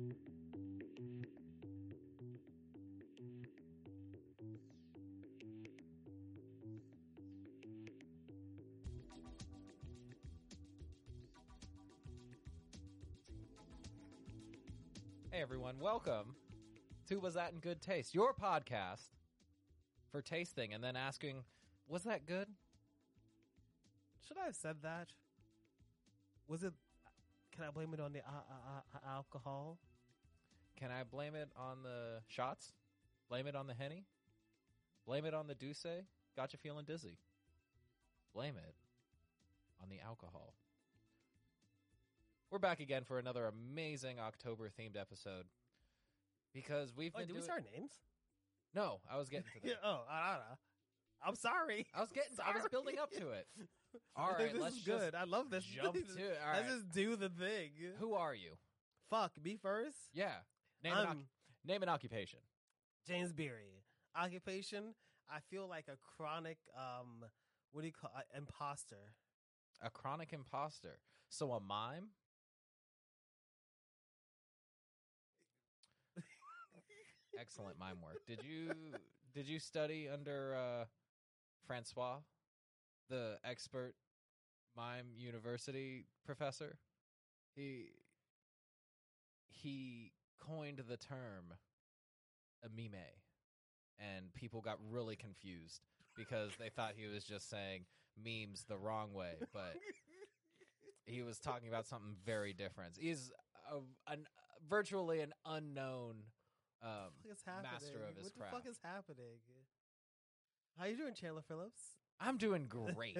Hey everyone, welcome to Was That in Good Taste, your podcast for tasting and then asking, was that good? Should I have said that? Was it, can I blame it on the alcohol? Can I blame it on the shots? Blame it on the Henny? Blame it on the Douce? Got you feeling dizzy. Blame it on the alcohol. We're back again for another amazing October-themed episode because we've been we start names? No, I was getting to that. I'm sorry. I was building up to it. All right, this is good. I love this. Jump to it. All right. Let's just do the thing. Who are you? Fuck, me first? Yeah. Name an occupation. James Beery. Occupation, I feel like a chronic, imposter. A chronic imposter. So a mime? Excellent mime work. Did you study under Francois, the expert mime university professor? He coined the term a mime, and people got really confused because they thought he was just saying memes the wrong way, but he was talking about something very different. He's virtually an unknown master of his craft. What the fuck is happening? How you doing, Chandler Phillips? I'm doing great.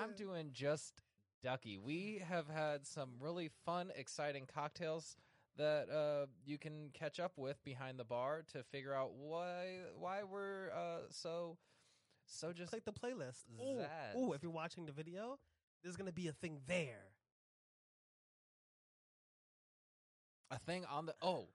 I'm doing just ducky. We have had some really fun, exciting cocktails that you can catch up with behind the bar to figure out why we're so just click the playlist. Oh, if you're watching the video, there's gonna be a thing there. A thing on the womp.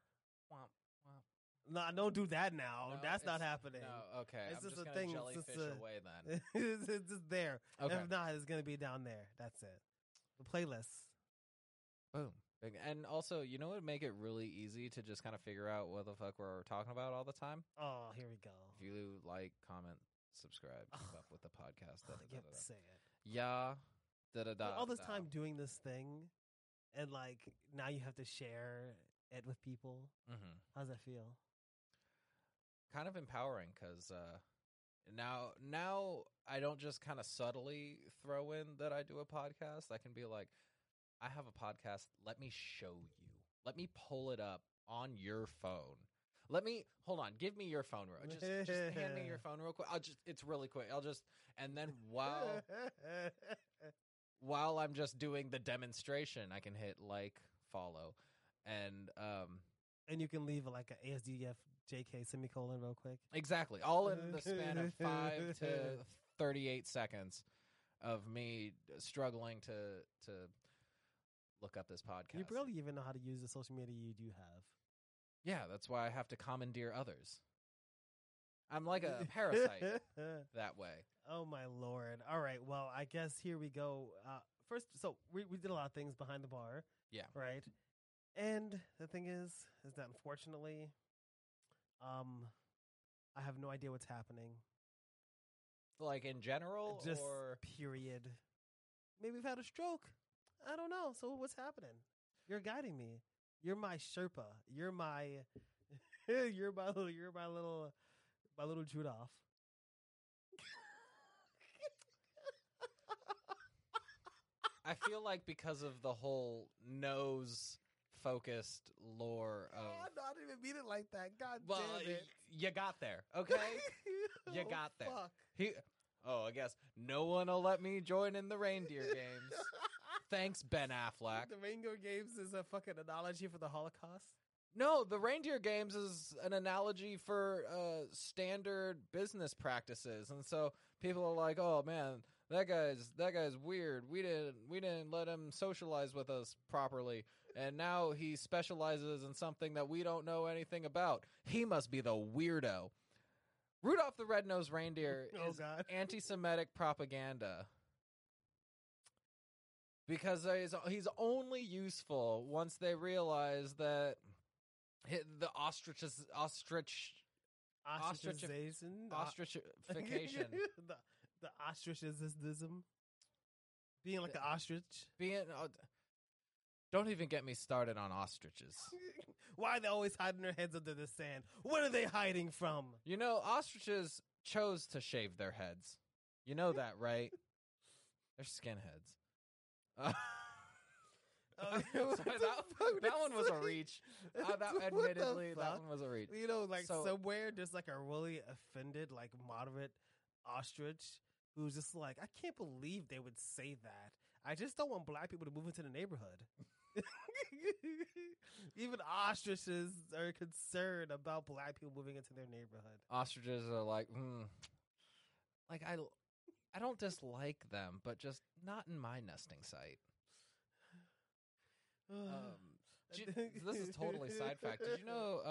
No, don't do that now. No, that's not happening. No, okay. It's I'm just a thing. Jellyfish away then. It's just there. Okay. If not, it's going to be down there. That's it. The playlist. Boom. And also, you know what would make it really easy to just kind of figure out what the fuck we're talking about all the time? Oh, here we go. If you like, comment, subscribe, keep up with the podcast. Da, da, da, da, da. You have to say it. Yeah. Da, da, da, all this time doing this thing, and like now you have to share it with people. Mm-hmm. How does that feel? Kind of empowering, because now I don't just kind of subtly throw in that I do a podcast. I can be like, I have a podcast. Let me show you. Let me pull it up on your phone. Let me hold on. Give me your phone. Just hand me your phone real quick. It's really quick. And then while I'm just doing the demonstration, I can hit like, follow, and you can leave like an ASDF. JK semicolon real quick. Exactly. All in the span of 5 to 38 seconds of me struggling to look up this podcast. You barely even know how to use the social media you do have. Yeah, that's why I have to commandeer others. I'm like a parasite that way. Oh, my Lord. All right. Well, I guess here we go. First, so we did a lot of things behind the bar. Yeah. Right? And the thing is that unfortunately... I have no idea what's happening. Like in general, just or period. Maybe we've had a stroke. I don't know. So what's happening? You're guiding me. You're my Sherpa. You're my you're my little Judolph. I feel like because of the whole nose focused lore of... Oh, no, I didn't even mean it like that. God damn it. You got there, okay? You got there. Fuck. I guess no one will let me join in the reindeer games. Thanks, Ben Affleck. The reindeer games is a fucking analogy for the Holocaust? No, the reindeer games is an analogy for standard business practices. And so people are like, oh, man, that guy's weird. We didn't let him socialize with us properly. And now he specializes in something that we don't know anything about. He must be the weirdo. Rudolph the Red-Nosed Reindeer is anti-Semitic propaganda. because he's only useful once they realize that the ostrichification. The ostrichism. Being like an ostrich. Don't even get me started on ostriches. Why are they always hiding their heads under the sand? What are they hiding from? You know, ostriches chose to shave their heads. You know that, right? They're skinheads. That one was a reach. Admittedly, that one was a reach. You know, like somewhere there's like a really offended, like moderate ostrich who's just like, I can't believe they would say that. I just don't want black people to move into the neighborhood. Even ostriches are concerned about black people moving into their neighborhood. Ostriches are like, I don't dislike them, but just not in my nesting site. This is totally side fact. Did you know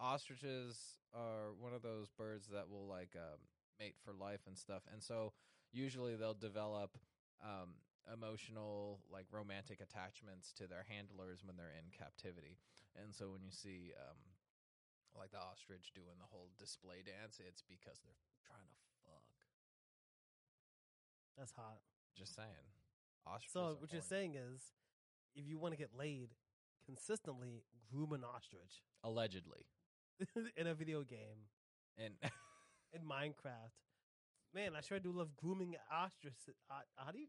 ostriches are one of those birds that will like mate for life and stuff? And so usually they'll develop emotional, like romantic attachments to their handlers when they're in captivity. And so when you see like the ostrich doing the whole display dance, it's because they're trying to fuck. That's hot. Just saying. Ostriches. So what you're saying is, if you want to get laid consistently, groom an ostrich. Allegedly. In a video game. In Minecraft. Man, I sure do love grooming ostrich. How do you...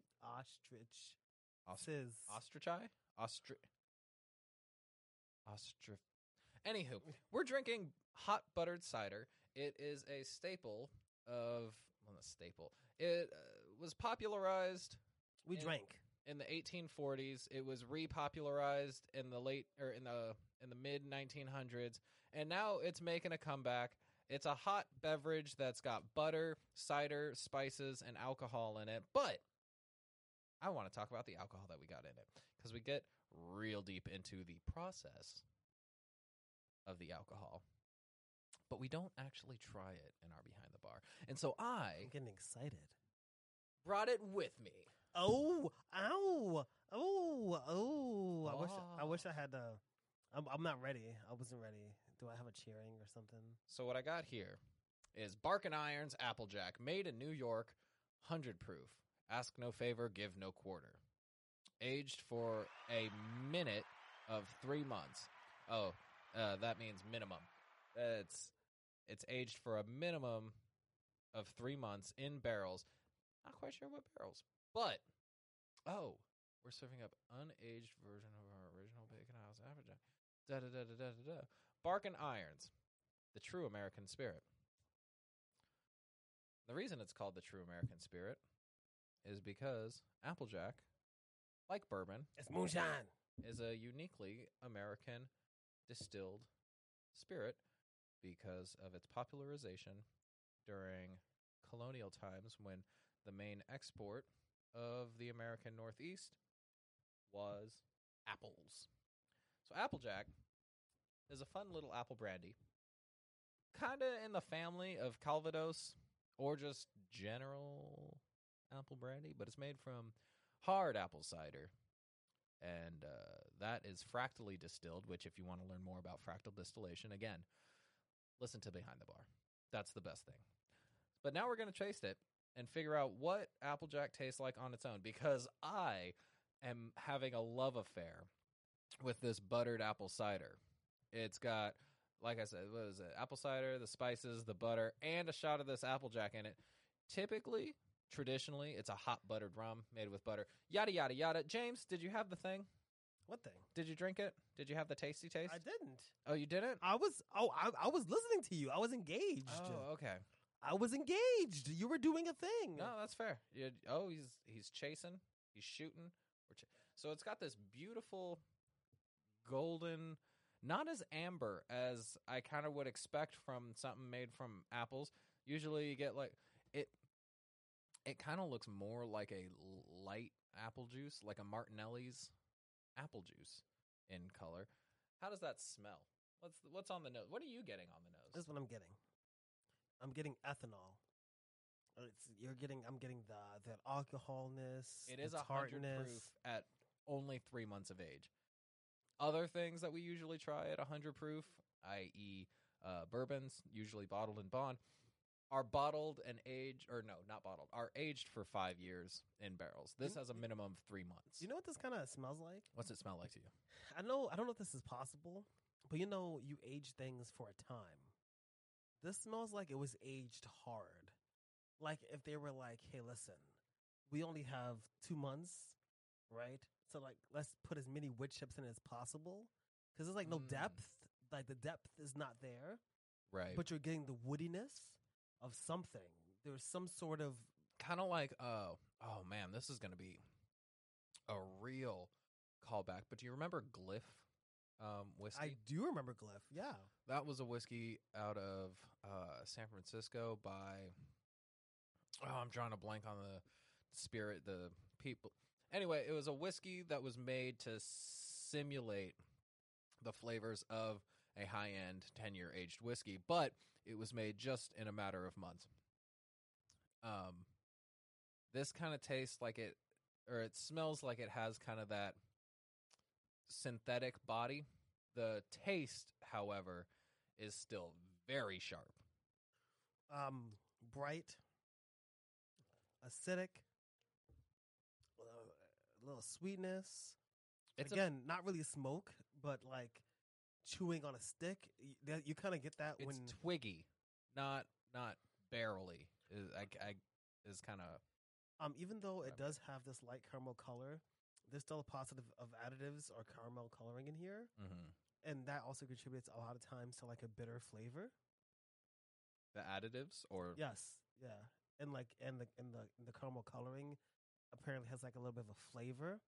Ostrich. Ostrichi? Ostrich. Anywho, we're drinking hot buttered cider. It is a staple of... Well, a staple. It was popularized... In the 1840s, it was repopularized in the in the mid 1900s, and now it's making a comeback. It's a hot beverage that's got butter, cider, spices, and alcohol in it. But I want to talk about the alcohol that we got in it because we get real deep into the process of the alcohol, but we don't actually try it in our behind the bar. And so I'm getting excited. Brought it with me. Oh! I wish I had a... I'm not ready. I wasn't ready. Do I have a cheering or something? So what I got here is Bark and Irons Applejack, made in New York, 100 proof. Ask no favor, give no quarter. Aged for a minute of 3 months. Oh, that means minimum. It's aged for a minimum of 3 months in barrels. Not quite sure what barrels. But, we're serving up unaged version of our original Bacon House Applejack. Da-da-da-da-da-da-da. Bark and Irons, the true American spirit. The reason it's called the true American spirit is because Applejack, like bourbon, it's moonshine, is a uniquely American distilled spirit because of its popularization during colonial times when the main export of the American Northeast was apples. So Applejack is a fun little apple brandy, kind of in the family of Calvados or just general apple brandy, but it's made from hard apple cider. And that is fractally distilled, which if you want to learn more about fractal distillation, again, listen to Behind the Bar. That's the best thing. But now we're going to taste it and figure out what Applejack tastes like on its own, because I am having a love affair with this buttered apple cider. It's got, like I said, what is it? Apple cider, the spices, the butter, and a shot of this Applejack in it. Typically, traditionally, it's a hot buttered rum made with butter. Yada, yada, yada. James, did you have the thing? What thing? Did you drink it? Did you have the tasty taste? I didn't. Oh, you didn't? I was listening to you. I was engaged. Oh, okay. I was engaged. You were doing a thing. No, that's fair. He's chasing. He's shooting. So it's got this beautiful golden, not as amber as I kind of would expect from something made from apples. Usually you get like it. It kind of looks more like a light apple juice, like a Martinelli's apple juice in color. How does that smell? What's on the nose? What are you getting on the nose? This is what I'm getting. I'm getting ethanol. I'm getting the alcoholness. It is 100 proof at only 3 months of age. Other things that we usually try at 100 proof, i.e., bourbons, usually bottled in bond, are bottled and aged, or no, not bottled, are aged for 5 years in barrels. This has a minimum of 3 months. You know what this kind of smells like? What's it smell like to you? I don't know if this is possible, but you know, you age things for a time. This smells like it was aged hard. Like if they were like, hey, listen, we only have 2 months, right? So like, let's put as many wood chips in as possible, because there's like no depth. Like the depth is not there, right? But you're getting the woodiness of something. There's some sort of kind of like, oh man, this is going to be a real callback. But do you remember Glyph whiskey? I do remember Glyph. Yeah, that was a whiskey out of San Francisco by. Oh, I'm drawing a blank on the spirit, the people. Anyway, it was a whiskey that was made to simulate the flavors of a high-end 10-year aged whiskey, but it was made just in a matter of months. This kind of tastes like it, or it smells like it has kind of that synthetic body. The taste, however, is still very sharp. Bright. Acidic, a little sweetness. It's again, not really smoke, but like chewing on a stick. You kind of get that it's when twiggy, not barrely. I is kind of. Even though it does have this light caramel color, there's still a positive of additives or caramel coloring in here, and that also contributes a lot of times to like a bitter flavor. The additives, or yes, yeah. And like and the caramel coloring apparently has like a little bit of a flavor.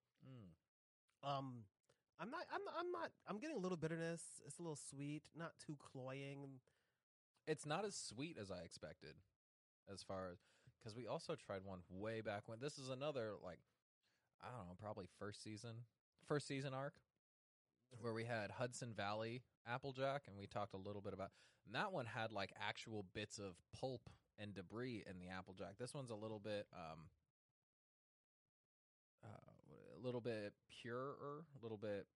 I'm getting a little bitterness. It's a little sweet, not too cloying. It's not as sweet as I expected, as far as, because we also tried one way back when. This is another, like, I don't know, probably first season arc, where we had Hudson Valley Applejack, and we talked a little bit about, and that one had like actual bits of pulp and debris in the Applejack. This one's a little bit purer, a little bit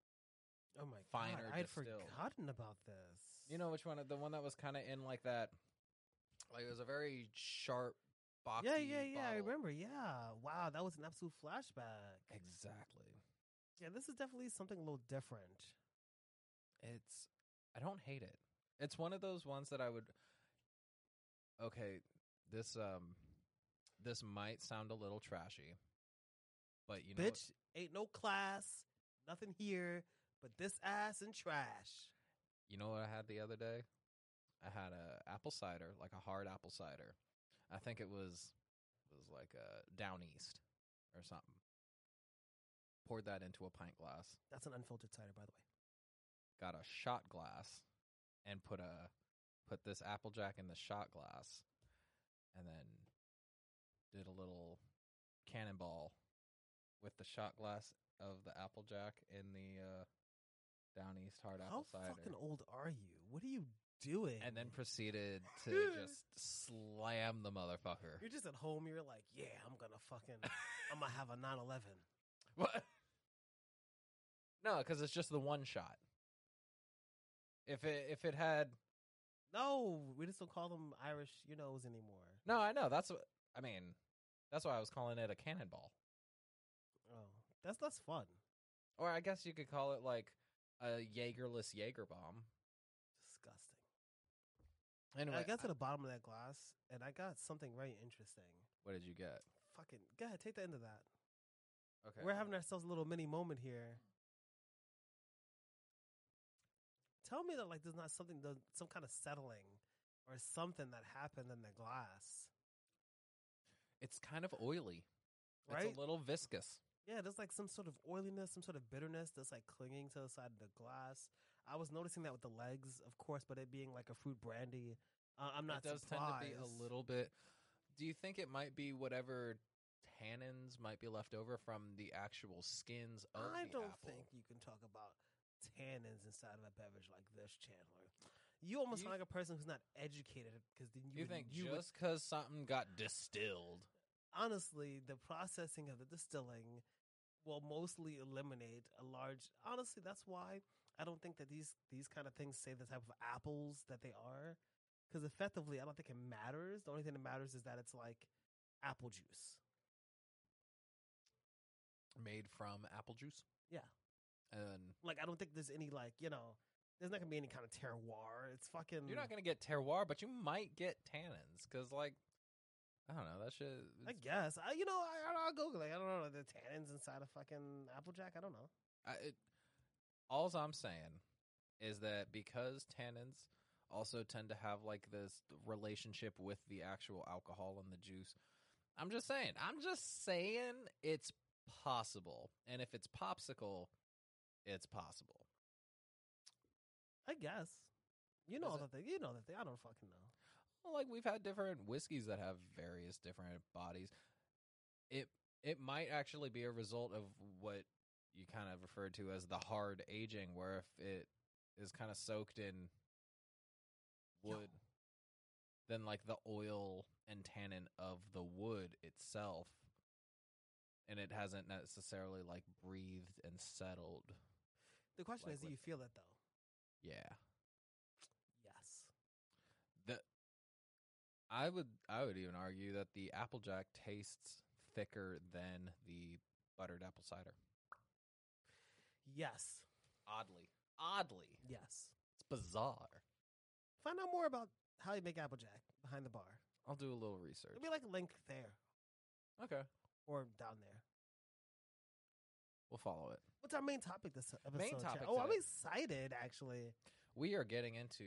finer. God, I'd forgotten about this. You know which one? The one that was kind of in like that, like it was a very sharp boxy. Yeah, I remember. Yeah. Wow, that was an absolute flashback. Exactly. Yeah, this is definitely something a little different. I don't hate it. It's one of those ones that I would... Okay, this might sound a little trashy, but you know, bitch, ain't no class, nothing here, but this ass and trash. You know what I had the other day? I had a apple cider, like a hard apple cider. I think it was like a Down East or something. Poured that into a pint glass. That's an unfiltered cider, by the way. Got a shot glass and put this Applejack in the shot glass, and then did a little cannonball with the shot glass of the Applejack in the Down East hard apple cider. How fucking old are you? What are you doing? And then proceeded to just slam the motherfucker. You're just at home. You're like, yeah, I'm gonna have a 9/11. What? No, because it's just the one shot. If it had. No, we just don't call them Irish, you knows anymore. No, I know. That's why I was calling it a cannonball. Oh, that's fun. Or I guess you could call it like a Jaegerless Jaeger bomb. Disgusting. Anyway, I got to the bottom of that glass, and I got something very interesting. What did you get? Fucking go ahead, take the end of that. Okay, we're having ourselves a little mini moment here. Tell me that like there's not some kind of settling or something that happened in the glass. It's kind of oily. Right? It's a little viscous. Yeah, there's like some sort of oiliness, some sort of bitterness that's like clinging to the side of the glass. I was noticing that with the legs, of course, but it being like a fruit brandy, I'm not surprised. It does tend to be a little bit. Do you think it might be whatever tannins might be left over from the actual skins of the apple? I don't think you can talk about tannins inside of a beverage like this, Chandler. You almost sound like a person who's not educated, because then you would think just because something got distilled. Honestly, the processing of the distilling will mostly eliminate a large. Honestly, that's why I don't think that these kind of things say the type of apples that they are, because effectively, I don't think it matters. The only thing that matters is that it's like apple juice made from apple juice. Yeah, and like I don't think there's any like There's not gonna be any kind of terroir. It's fucking. You're not gonna get terroir, but you might get tannins, because like I don't know that shit. I guess I'll Google it. I don't know the tannins inside a fucking Applejack. I don't know. All I'm saying is that because tannins also tend to have like this relationship with the actual alcohol in the juice. I'm just saying it's possible, and if it's popsicle, it's possible. I guess. You know the thing. I don't fucking know. Well, like we've had different whiskeys that have various different bodies. It might actually be a result of what you kind of referred to as the hard aging, where if it is kind of soaked in wood, then like the oil and tannin of the wood itself, and it hasn't necessarily like breathed and settled. The question is, do you feel it though? Yeah. Yes. I would even argue that the Applejack tastes thicker than the buttered apple cider. Yes. Oddly. Yes. It's bizarre. Find out more about how you make Applejack behind the bar. I'll do a little research. It'll be like a link there. Okay. Or down there. We'll follow it. What's our main topic this episode? I'm excited, actually. We are getting into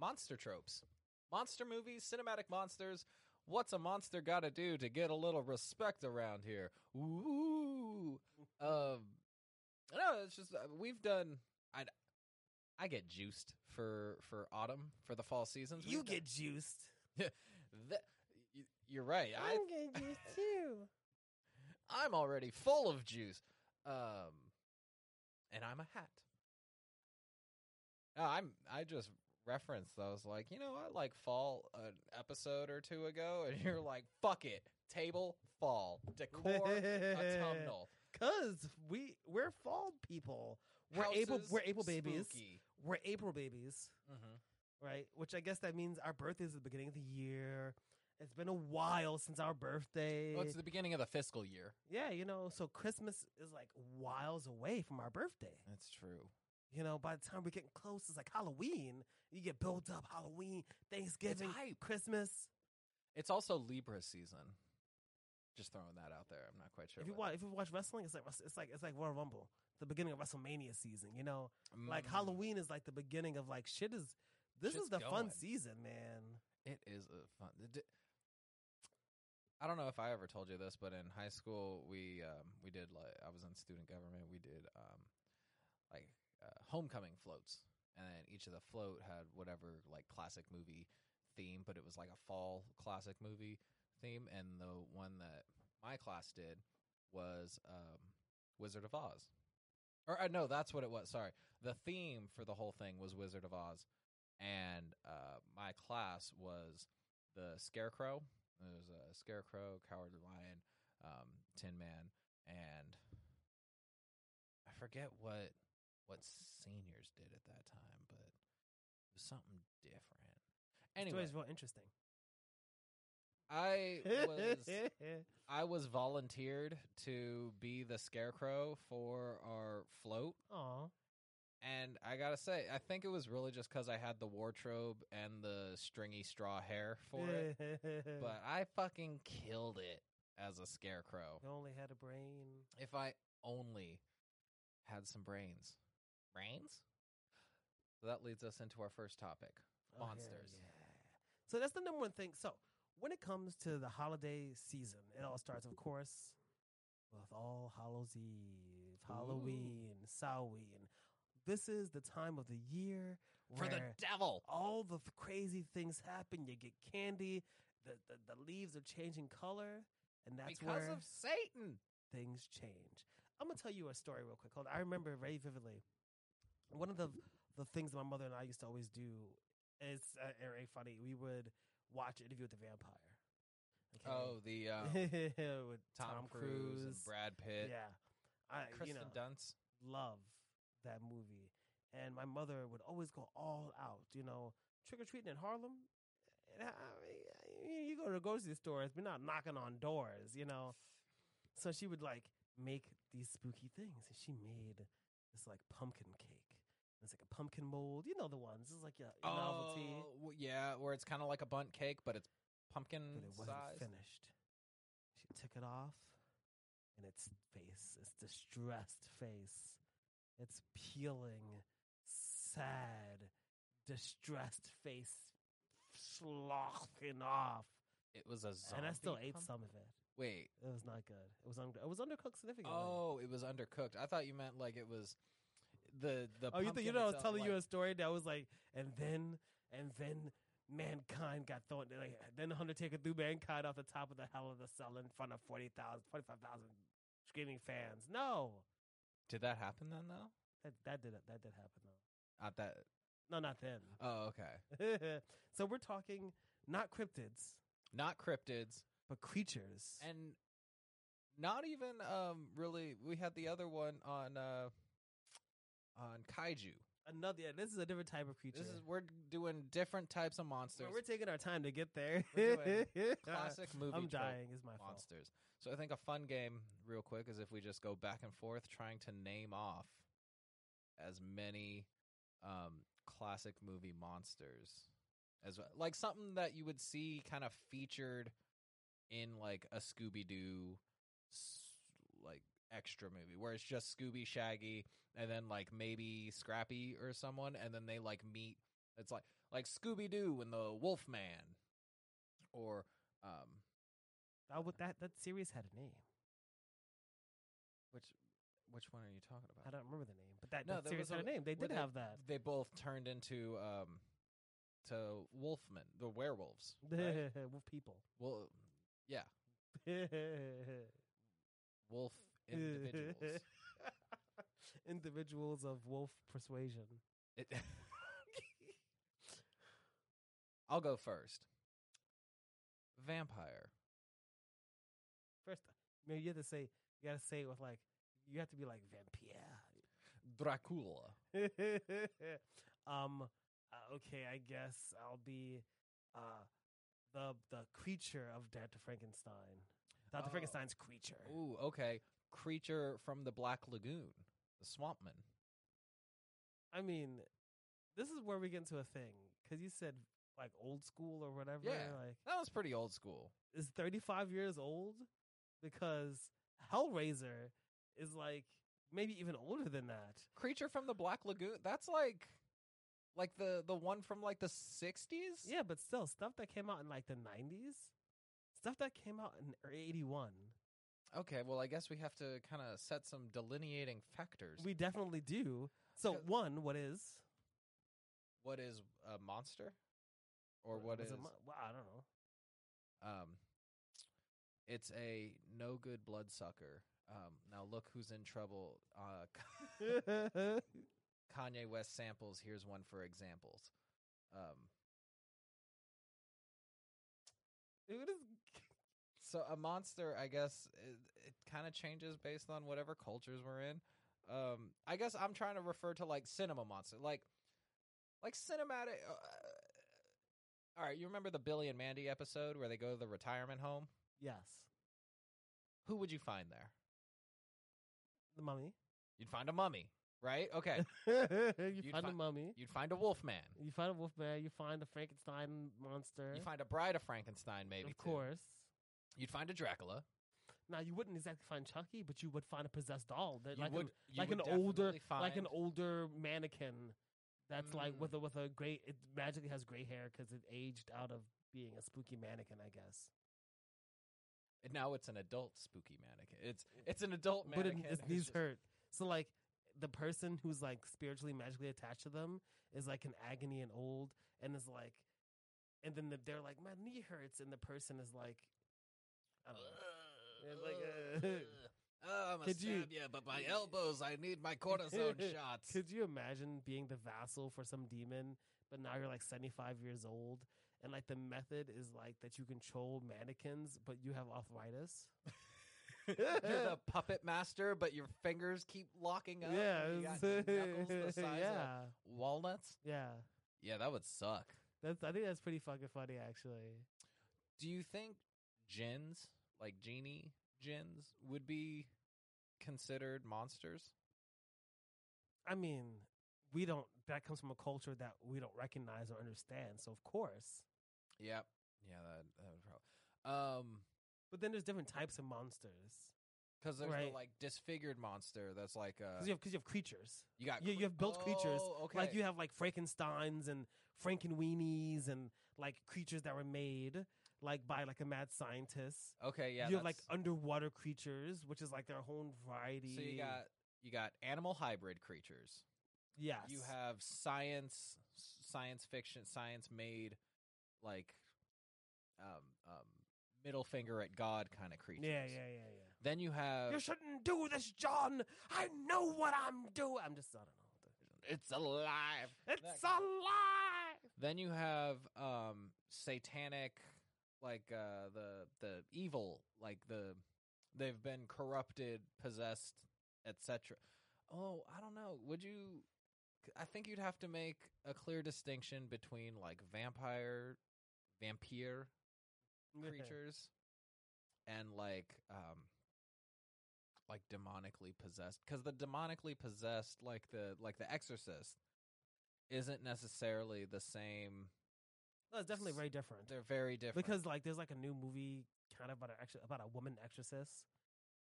monster tropes. Monster movies, cinematic monsters. What's a monster got to do to get a little respect around here? Ooh. No, it's just we've done... I get juiced for autumn, for the fall seasons. Get juiced. You're right. I'm getting juiced, too. I'm already full of juice. And I'm a hat. I just referenced. I was like, I like fall an episode or two ago, and you're like, fuck it, table fall decor autumnal, because we're fall people. We're April babies, mm-hmm. Right? Which I guess that means our birthday is the beginning of the year. It's been a while since our birthday. Well, it's the beginning of the fiscal year. Yeah, so Christmas is like miles away from our birthday. That's true. By the time we're getting close, it's like Halloween. You get built up Halloween, Thanksgiving, Christmas. It's also Libra season. Just throwing that out there. I'm not quite sure. If you watch wrestling, it's like Royal Rumble, the beginning of WrestleMania season. Like Halloween is like the beginning of like shit's fun season, man. It is a fun. I don't know if I ever told you this, but in high school we did I was in student government. We did homecoming floats, and then each of the float had whatever like classic movie theme, but it was like a fall classic movie theme. And the one that my class did was Wizard of Oz, or no, that's what it was. Sorry, the theme for the whole thing was Wizard of Oz, and my class was the Scarecrow. There was a Scarecrow, Cowardly Lion, Tin Man, and I forget what seniors did at that time, but it was something different. Anyway, it's real interesting. I was volunteered to be the Scarecrow for our float. Aww. And I gotta say, I think it was really just because I had the wardrobe and the stringy straw hair for it. But I fucking killed it as a scarecrow. You only had a brain. If I only had some brains. Brains? So that leads us into our first topic, monsters. Oh, yeah. So that's the number one thing. So when it comes to the holiday season, it all starts, of course, with All Hallows' Eve, Halloween, Samhain. This is the time of the year where for the devil, all the crazy things happen. You get candy. The leaves are changing color, and that's because of Satan. Things change. I'm gonna tell you a story real quick. Hold on. I remember very vividly. One of the things my mother and I used to always do It's very funny. We would watch Interview with the Vampire. Okay. Oh, the with Tom Cruise and Brad Pitt. Yeah, Kristen Dunst. Love that movie. And my mother would always go all out. You know, trick or treating in Harlem. And you go to the grocery stores, but not knocking on doors. You know, so she would like make these spooky things. And she made this like pumpkin cake. It's like a pumpkin mold. You know the ones. It's like a novelty. Oh, yeah, where it's kind of like a bundt cake, but it's pumpkin size. But it wasn't finished. She took it off, and its face, its distressed face, its peeling, sad, distressed face sloughing off. It was a zombie. And I still ate some of it. Wait. It was not good. It was undercooked significantly. Oh, it was undercooked. I thought you meant like it was... I was telling you a story that was like, and then mankind got thrown. Like, then the Undertaker threw mankind off the top of the Hell in a Cell in front of 40,000, 45,000 screaming fans. No, did that happen then? Though that did happen though. Not that. No, not then. Oh, okay. So we're talking not cryptids, but creatures, and not even really. We had the other one on kaiju. Another, yeah, this is a different type of creature. We're doing different types of monsters. Well, we're taking our time to get there. We're doing classic movie. I'm dying. Is my monsters. Fault. So I think a fun game, real quick, is if we just go back and forth trying to name off as many classic movie monsters as well. Like something that you would see kind of featured in like a Scooby-Doo like extra movie where it's just Scooby, Shaggy, and then like maybe Scrappy or someone, and then they like meet. It's like Scooby-Doo and the Wolfman, or that series had a name. Which one are you talking about? I don't remember the name, but that series had a name. They did have that. They both turned into to Wolfman, the werewolves, right? Wolf people. Well, yeah. Wolf individuals. Individuals of wolf persuasion. I'll go first. Vampire. First, maybe you gotta say it with like, you have to be like vampire. Dracula. Okay, I guess I'll be the creature of Dr. Frankenstein. Dr. Frankenstein's creature. Ooh, okay. Creature from the Black Lagoon. The Swampman. I mean, this is where we get into a thing. Because you said, like, old school or whatever. Yeah, like, that was pretty old school. Is 35 years old? Because Hellraiser is, like, maybe even older than that. Creature from the Black Lagoon? That's, like the one from, like, the 60s? Yeah, but still, stuff that came out in, like, the 90s? Stuff that came out in 81. Okay, well, I guess we have to kind of set some delineating factors. We definitely do. So, one, what is? What is a monster? Or what is... Well, I don't know. It's a no-good bloodsucker. Now, look who's in trouble. Kanye West samples. Here's one for examples. So a monster, I guess, it kind of changes based on whatever cultures we're in. I guess I'm trying to refer to like cinema monster, like cinematic. All right, you remember the Billy and Mandy episode where they go to the retirement home? Yes. Who would you find there? The mummy. You'd find a mummy, right? Okay. you'd find a mummy. You'd find a wolfman. You find a wolfman. You find a Frankenstein monster. You find a bride of Frankenstein, maybe. Of course. You'd find a Dracula. Now you wouldn't exactly find Chucky, but you would find a possessed doll. Like an older mannequin that's like with a gray. It magically has gray hair because it aged out of being a spooky mannequin, I guess. And now it's an adult spooky mannequin. It's an adult mannequin. But its knees hurt. So like. The person who's like spiritually magically attached to them is like in agony and old, and is like, and then they're like, my knee hurts, and the person is like, I don't know. It's like, Oh, I'm going to stab you, but my elbows, I need my cortisone shots. Could you imagine being the vassal for some demon, but now you're like 75 years old, and like the method is like that you control mannequins, but you have arthritis? You're the puppet master, but your fingers keep locking up. Yeah. You got knuckles the size of walnuts. Yeah. Yeah, that would suck. I think that's pretty fucking funny, actually. Do you think djinns, like genie djinns, would be considered monsters? I mean, we don't. That comes from a culture that we don't recognize or understand. So, of course. Yeah. Yeah, that would probably. But then there's different types of monsters. Because there's the like disfigured monster that's like because you have creatures. You have built creatures. Okay. Like you have like Frankensteins and Frankenweenies and like creatures that were made like by like a mad scientist. Okay, yeah. You have like underwater creatures, which is like their whole variety. So you got animal hybrid creatures. Yes. You have science fiction, science made like middle finger at God kind of creatures. Yeah. Then you have... You shouldn't do this, John! I know what I'm doing! I'm just... I don't know. It's alive! It's alive! Then you have satanic, like, the evil, like, they've been corrupted, possessed, etc. Oh, I don't know. Would you... I think you'd have to make a clear distinction between, like, vampire... creatures and like demonically possessed, because the demonically possessed, like the Exorcist, isn't necessarily the same. No, it's definitely very different. They're very different because like there's like a new movie kind of about a woman exorcist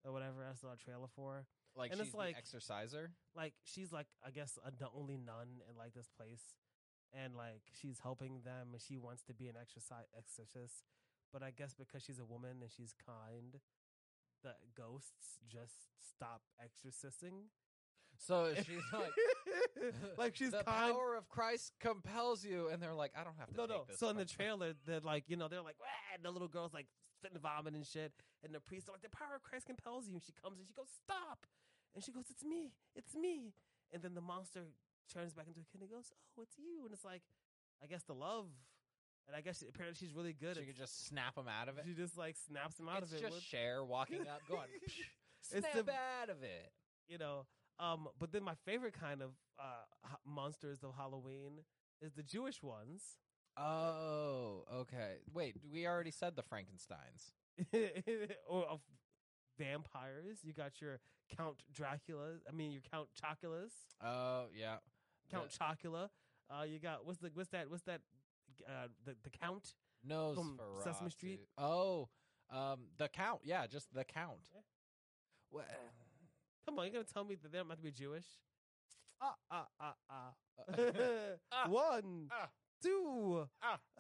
or whatever. I saw a trailer for. Like and she's it's like the exorciser. Like she's like I guess the only nun in like this place, and like she's helping them, and she wants to be an exorcist. But I guess because she's a woman and she's kind, the ghosts just stop exorcising. So she's like, like she's the kind. The power of Christ compels you, and they're like, I don't have to. No. This so in the trailer, they're like, you know, they're like, and the little girl's like spitting vomit and shit, and the priest's like, the power of Christ compels you, and she comes and she goes, stop, and she goes, it's me, and then the monster turns back into a kid and goes, oh, it's you, and it's like, I guess the love. And I guess apparently she's really good. She could just snap him out of it. She just like snaps him out of it. It's just Cher walking up, going, snap out of it. You know, but then my favorite kind of monsters of Halloween is the Jewish ones. Oh, okay. Wait, we already said the Frankensteins. Or of vampires. You got your Count Dracula. I mean, your Count Chocula's. Oh, yeah. Count Chocula. You got, what's that? The count knows from Sesame Street. Oh, the count. Yeah, just the count. Yeah. Well, come on, you're gonna tell me that they're about to be Jewish? One, two.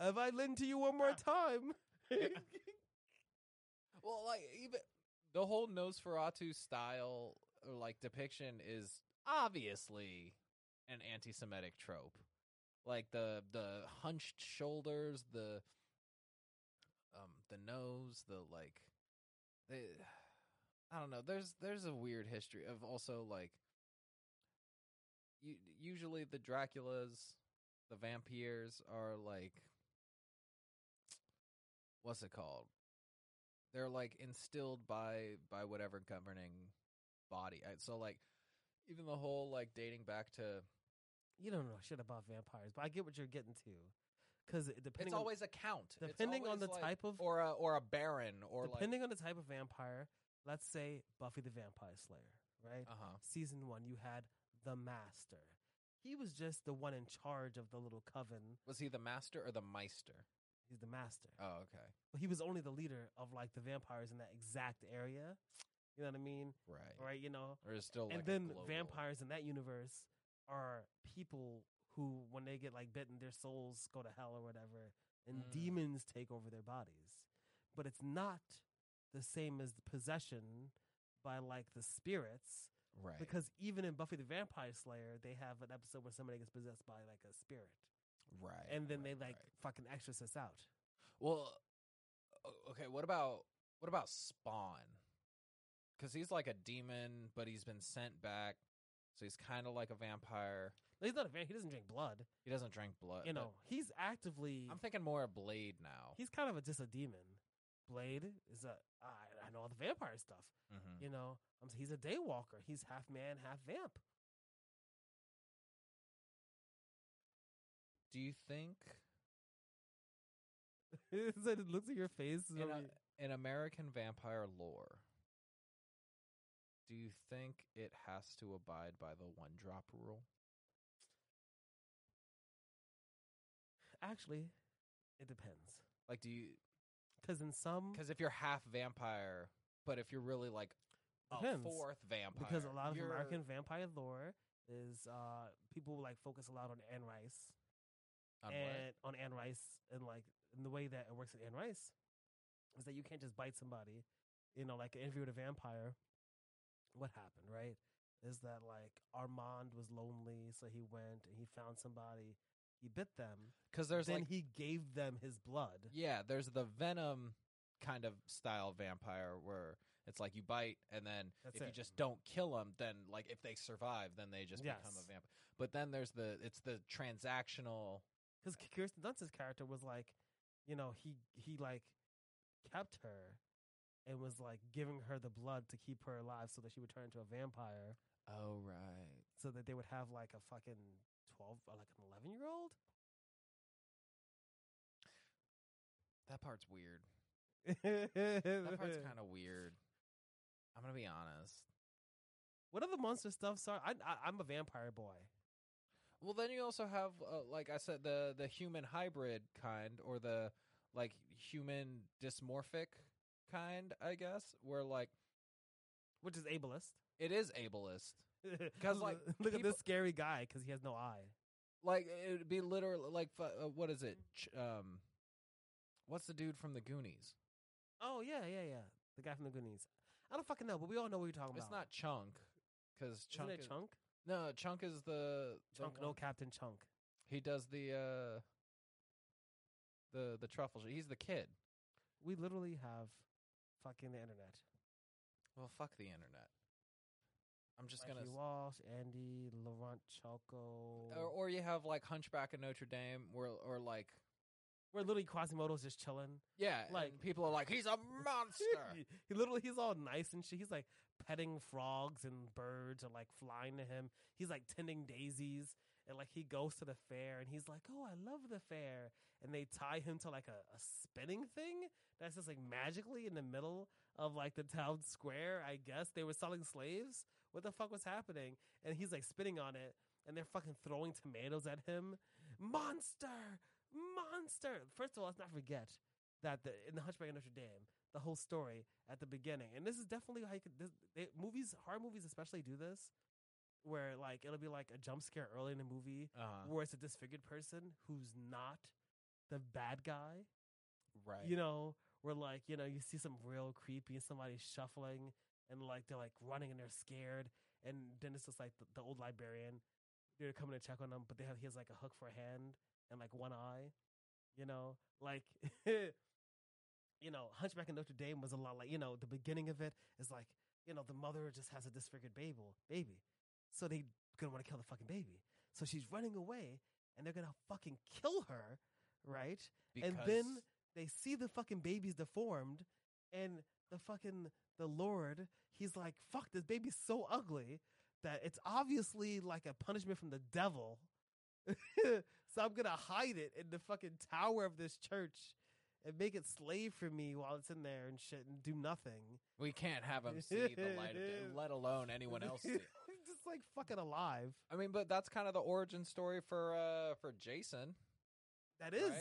If I lend to you one more time. Well, like even the whole Nosferatu style, or like depiction, is obviously an anti-Semitic trope. Like the hunched shoulders, the nose, the like, they, I don't know. There's a weird history of also like. Usually the Draculas, the vampires are like. What's it called? They're like instilled by whatever governing body. So like, even the whole like dating back to. You don't know shit about vampires, but I get what you're getting to, because it's always a count. Depending on the like, type of or a baron or depending like, on the type of vampire. Let's say Buffy the Vampire Slayer, right? Uh-huh. Season 1, you had the Master. He was just the one in charge of the little coven. Was he the Master or the Meister? He's the Master. Oh, okay. But he was only the leader of like the vampires in that exact area. You know what I mean? Right. You know. There's still like and then global... vampires in that universe. Are people who, when they get like bitten, their souls go to hell or whatever, and demons take over their bodies. But it's not the same as the possession by like the spirits, right? Because even in Buffy the Vampire Slayer, they have an episode where somebody gets possessed by like a spirit, right? And then they like fucking exorcist out. Well, okay. What about Spawn? because he's like a demon, but he's been sent back, so he's kind of like a vampire. He's not a vampire. He doesn't drink blood. He doesn't drink blood. You know, he's actively. I'm thinking more of Blade now. He's kind of just a demon. Blade is a. I know all the vampire stuff. Mm-hmm. You know, he's a daywalker. He's half man, half vamp. Do you think? It looks at your face. In American vampire lore, do you think it has to abide by the one drop rule? Actually, it depends. Like, do you? Because if you're half vampire, but if you're really like a fourth vampire, because a lot of American vampire lore is people like focus a lot on Anne Rice. On Anne Rice, and like in the way that it works in Anne Rice is that you can't just bite somebody, you know, like an Interview with a Vampire. What happened, right? Is that like Armand was lonely, so he went and he found somebody, he bit them, because then he gave them his blood. Yeah, there's the Venom kind of style vampire where it's like you bite, and then you just don't kill them, then like if they survive, then they just become a vampire. But then there's the transactional. Because Kirsten Dunst's character was like, you know, he like kept her and was like giving her the blood to keep her alive so that she would turn into a vampire. Oh, right. So that they would have like a fucking 12 or like an 11-year-old. That part's weird. That part's kind of weird. I'm going to be honest. What other monster stuff? I'm a vampire boy. Well, then you also have, like I said, the human hybrid kind, or the like human dysmorphic kind, I guess, where like, which is ableist. It is ableist because like look at this scary guy because he has no eye. Like it would be literally like what is it? What's the dude from the Goonies? Oh yeah, the guy from the Goonies. I don't fucking know, but we all know what you're talking about. It's not Chunk, because Chunk isn't it Chunk. No, Chunk is the Chunk. No, Captain Chunk. He does the truffle. He's the kid. We literally have fucking the internet. Well, fuck the internet. I'm just gonna Walsh, Andy, Laurent Chalco, or you have like Hunchback of Notre Dame, or like where literally Quasimodo's just chilling. Yeah, like people are like, he's a monster. He's all nice and shit. He's like petting frogs and birds are like flying to him. He's like tending daisies, and like he goes to the fair and he's like, oh, I love the fair. And they tie him to like a spinning thing that's just like magically in the middle of like the town square. I guess they were selling slaves. What the fuck was happening? And he's like spinning on it, and they're fucking throwing tomatoes at him. Monster. First of all, let's not forget that in the Hunchback of Notre Dame, the whole story at the beginning, and this is definitely how you could. Horror movies especially do this, where like it'll be like a jump scare early in the movie, where it's a disfigured person who's not the bad guy, right? You know, where like you know you see some real creepy, somebody shuffling, and like they're like running and they're scared, and then it's just like the old librarian, they're coming to check on them, but he has like a hook for a hand. And like one eye, you know, like, you know, Hunchback of Notre Dame was a lot like, you know, the beginning of it is like, you know, the mother just has a disfigured baby. So they gonna want to kill the fucking baby. So she's running away and they're gonna fucking kill her, right? Because... And then they see the fucking baby's deformed, and the Lord, he's like, fuck, this baby's so ugly that it's obviously like a punishment from the devil. So I'm gonna hide it in the fucking tower of this church and make it slave for me while it's in there and shit and do nothing. We can't have him see the light of day, let alone anyone else see. Just like fucking alive. I mean, but that's kind of the origin story for Jason. That is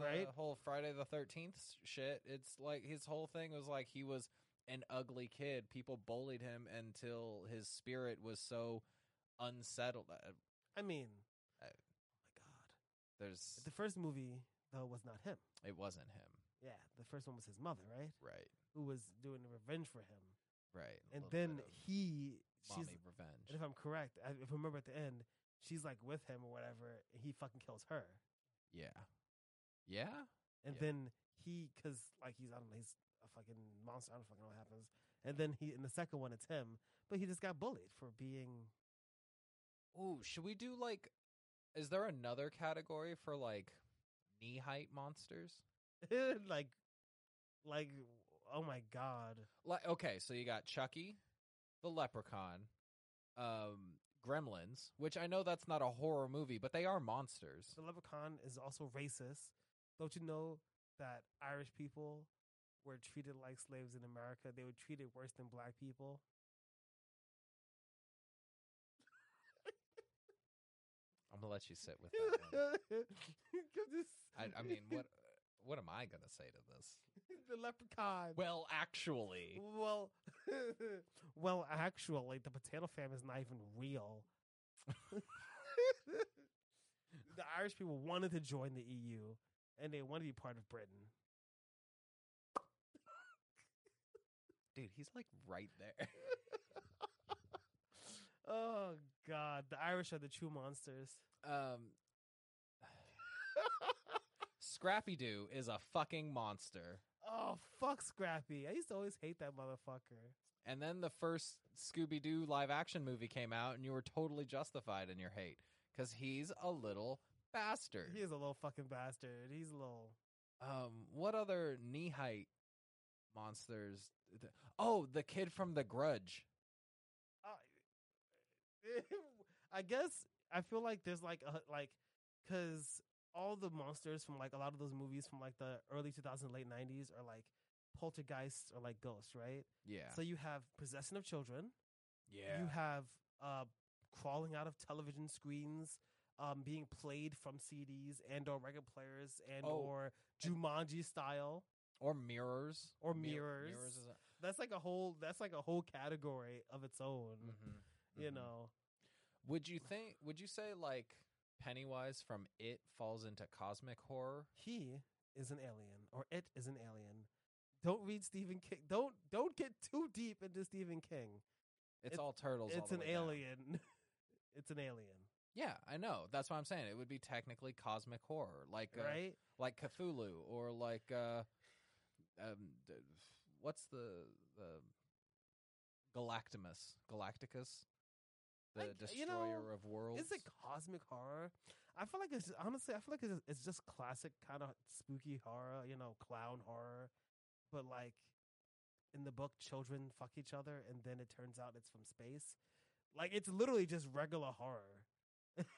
right? On the whole Friday the 13th shit. It's like his whole thing was like he was an ugly kid. People bullied him until his spirit was so unsettled. I mean, God. The first movie, though, was not him. It wasn't him. Yeah. The first one was his mother, right? Right. Who was doing the revenge for him. Right. And then she's revenge. And if I'm correct, if I remember at the end, she's like with him or whatever, and he fucking kills her. Yeah. Yeah. And then because like he's, I don't know, he's a fucking monster. I don't fucking know what happens. And then he in the second one, it's him, but he just got bullied for being. Ooh, should we do like? Is there another category for like knee height monsters? like, oh my god! Like, okay, so you got Chucky, the Leprechaun, Gremlins, which I know that's not a horror movie, but they are monsters. The Leprechaun is also racist. Don't you know that Irish people were treated like slaves in America? They were treated worse than black people. I'm going to let you sit with that one. I mean, what am I going to say to this? The Leprechaun. Well, actually, the potato fam is not even real. The Irish people wanted to join the EU, and they wanted to be part of Britain. Dude, he's like right there. Oh, God. The Irish are the true monsters. Scrappy-Doo is a fucking monster. Oh, fuck Scrappy. I used to always hate that motherfucker. And then the first Scooby-Doo live-action movie came out, and you were totally justified in your hate. Because he's a little bastard. He is a little fucking bastard. He's a little... what other knee-height monsters? Oh, the kid from The Grudge. I guess I feel like there's like because all the monsters from like a lot of those movies from like the early 2000s, late 90s are like poltergeists or like ghosts, right? Yeah. So you have possession of children. Yeah. You have crawling out of television screens, being played from CDs and or record players and or Jumanji style or mirrors mirrors. That's like a whole category of its own. Mm-hmm. You know, would you say like Pennywise from It falls into cosmic horror? He is an alien, or it is an alien. Don't read Stephen King. Don't get too deep into Stephen King. It's all turtles. It's all an alien. It's an alien. Yeah, I know. That's what I'm saying. It would be technically cosmic horror, like right? Like Cthulhu, or like what's the Galacticus. The Destroyer of Worlds. Is it cosmic horror? I feel like it's honestly. I feel like it's just classic kind of spooky horror. You know, clown horror. But like in the book, children fuck each other, and then it turns out it's from space. Like it's literally just regular horror.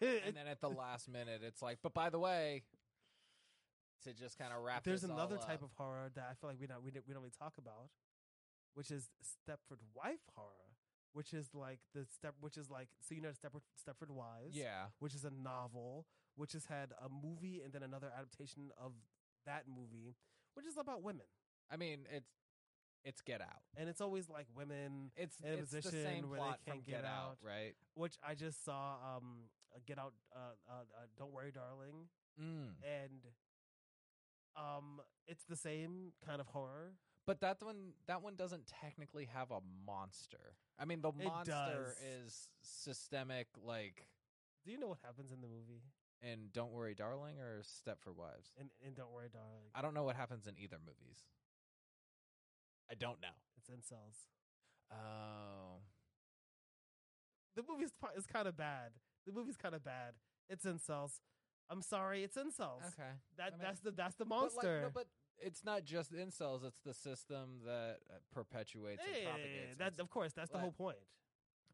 And then at the last minute, it's like, but by the way, to just kind of wrap. There's another type of horror that I feel like we don't really talk about, which is Stepford Wife horror. Which is like Stepford Wives, yeah. Which is a novel, which has had a movie and then another adaptation of that movie, which is about women. I mean, it's Get Out, and it's always like women in a position the same where plot they can't get out, right? Which I just saw Get Out, Don't Worry Darling, and it's the same kind of horror. But that one doesn't technically have a monster. I mean, the monster is systemic, like... Do you know what happens in the movie? In Don't Worry Darling or Stepford Wives? In Don't Worry Darling. I don't know what happens in either movies. I don't know. It's incels. Oh. The movie's is kind of bad. The movie's kind of bad. It's incels. I'm sorry, it's incels. Okay. That's the monster. But it's not just incels; it's the system that perpetuates and propagates. That's the whole point.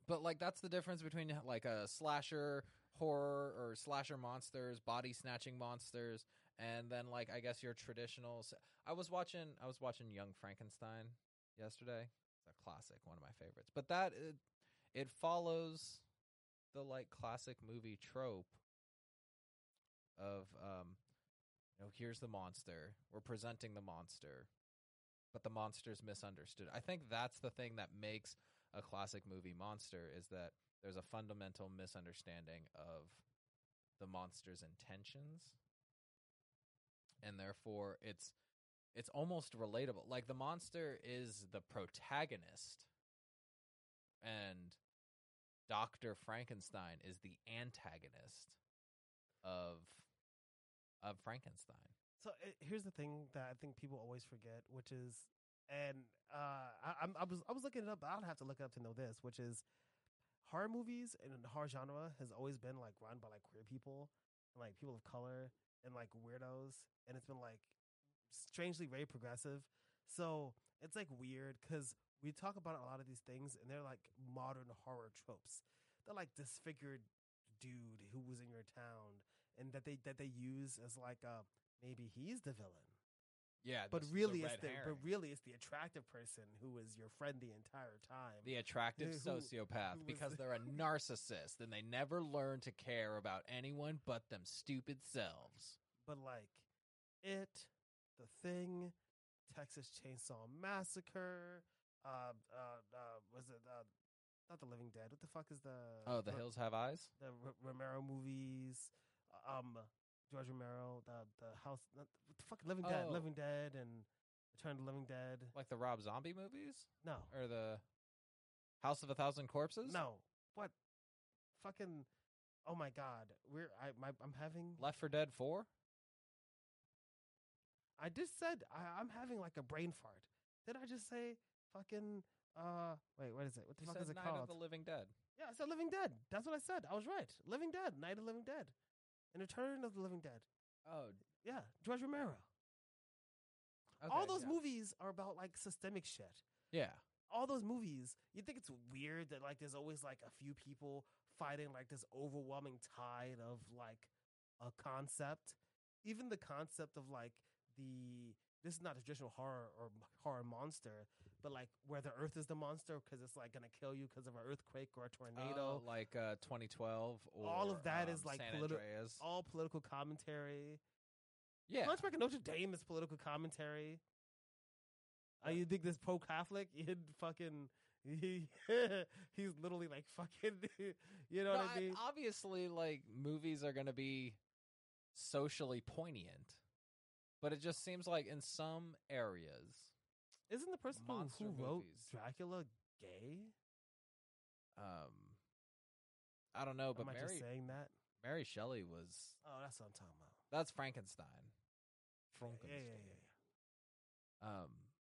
But like, that's the difference between like a slasher horror or slasher monsters, body snatching monsters, and then like I guess your traditional. I was watching Young Frankenstein yesterday. It's a classic, one of my favorites. But that it follows the like classic movie trope of you know, here's the monster. We're presenting the monster, but the monster's misunderstood. I think that's the thing that makes a classic movie monster is that there's a fundamental misunderstanding of the monster's intentions, and therefore it's almost relatable. Like the monster is the protagonist, and Dr. Frankenstein is the antagonist of Frankenstein. So here's the thing that I think people always forget, which is And I was looking it up, but I don't have to look it up to know this, which is horror movies and the horror genre has always been like run by like queer people and like people of color and like weirdos, and it's been like strangely very progressive. So it's like weird because we talk about a lot of these things and they're like modern horror tropes. They're like disfigured dude who was in your town, and that they use as like maybe he's the villain. Yeah, but really, it's the attractive person who is your friend the entire time. The attractive sociopath, because they're a narcissist and they never learn to care about anyone but them stupid selves. But like It, The Thing, Texas Chainsaw Massacre, was it not The Living Dead? What the fuck is the? Oh, The Hills Have Eyes. The Romero movies. George Romero, the house, what the fuck, Living Dead, and Return of the Living Dead, like the Rob Zombie movies, no, or the House of a Thousand Corpses, no, what, fucking, oh my god, I'm having Left 4 Dead 4. I just said I'm having like a brain fart. Did I just say fucking? Wait, what is it? What the fuck is it called? Night of the Living Dead. Yeah, I said Living Dead. That's what I said. I was right. Living Dead, Night of the Living Dead. And Return of the Living Dead. Oh. Yeah, George Romero. Okay, all those movies are about, like, systemic shit. Yeah. All those movies, you think it's weird that, like, there's always, like, a few people fighting, like, this overwhelming tide of, like, a concept. Even the concept of, like, this is not a traditional horror or horror monster, but, like, where the Earth is the monster because it's, like, going to kill you because of an earthquake or a tornado. Like 2012 or all of that is, like, all political commentary. Yeah. Hunchback of Notre Dame is political commentary. You think this Pope Catholic? He's literally, like, fucking, you know what I mean? Obviously, like, movies are going to be socially poignant, but it just seems like in some areas... Isn't the person who wrote Dracula gay? I don't know, but am I just saying that? Mary Shelley was... Oh, that's what I'm talking about. That's Frankenstein. Yeah.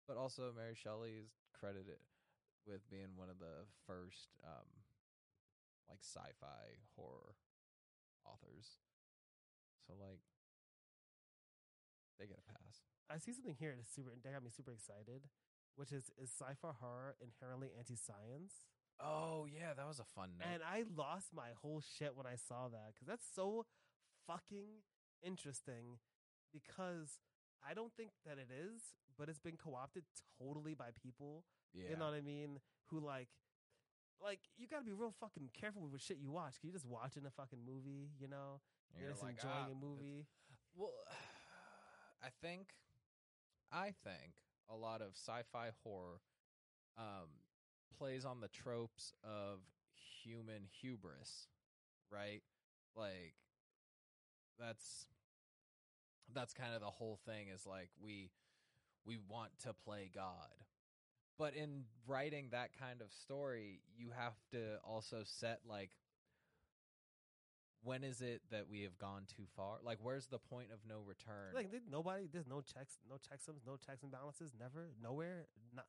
But also Mary Shelley is credited with being one of the first like sci-fi horror authors. So like they get a pass. I see something here that got me super excited, which is sci-fi horror inherently anti-science? Oh, yeah, that was a fun night. And I lost my whole shit when I saw that, because that's so fucking interesting, because I don't think that it is, but it's been co-opted totally by people, you know what I mean, who like you got to be real fucking careful with what shit you watch, because you're just watching a fucking movie, you know? You're just like, enjoying a movie. Well, I think a lot of sci-fi horror plays on the tropes of human hubris, right? Like that's kind of the whole thing is like we want to play God. But in writing that kind of story, you have to also set like when is it that we have gone too far? Like, where's the point of no return? Like, there's no checks, no checksums, no checks and balances, never, nowhere. Not.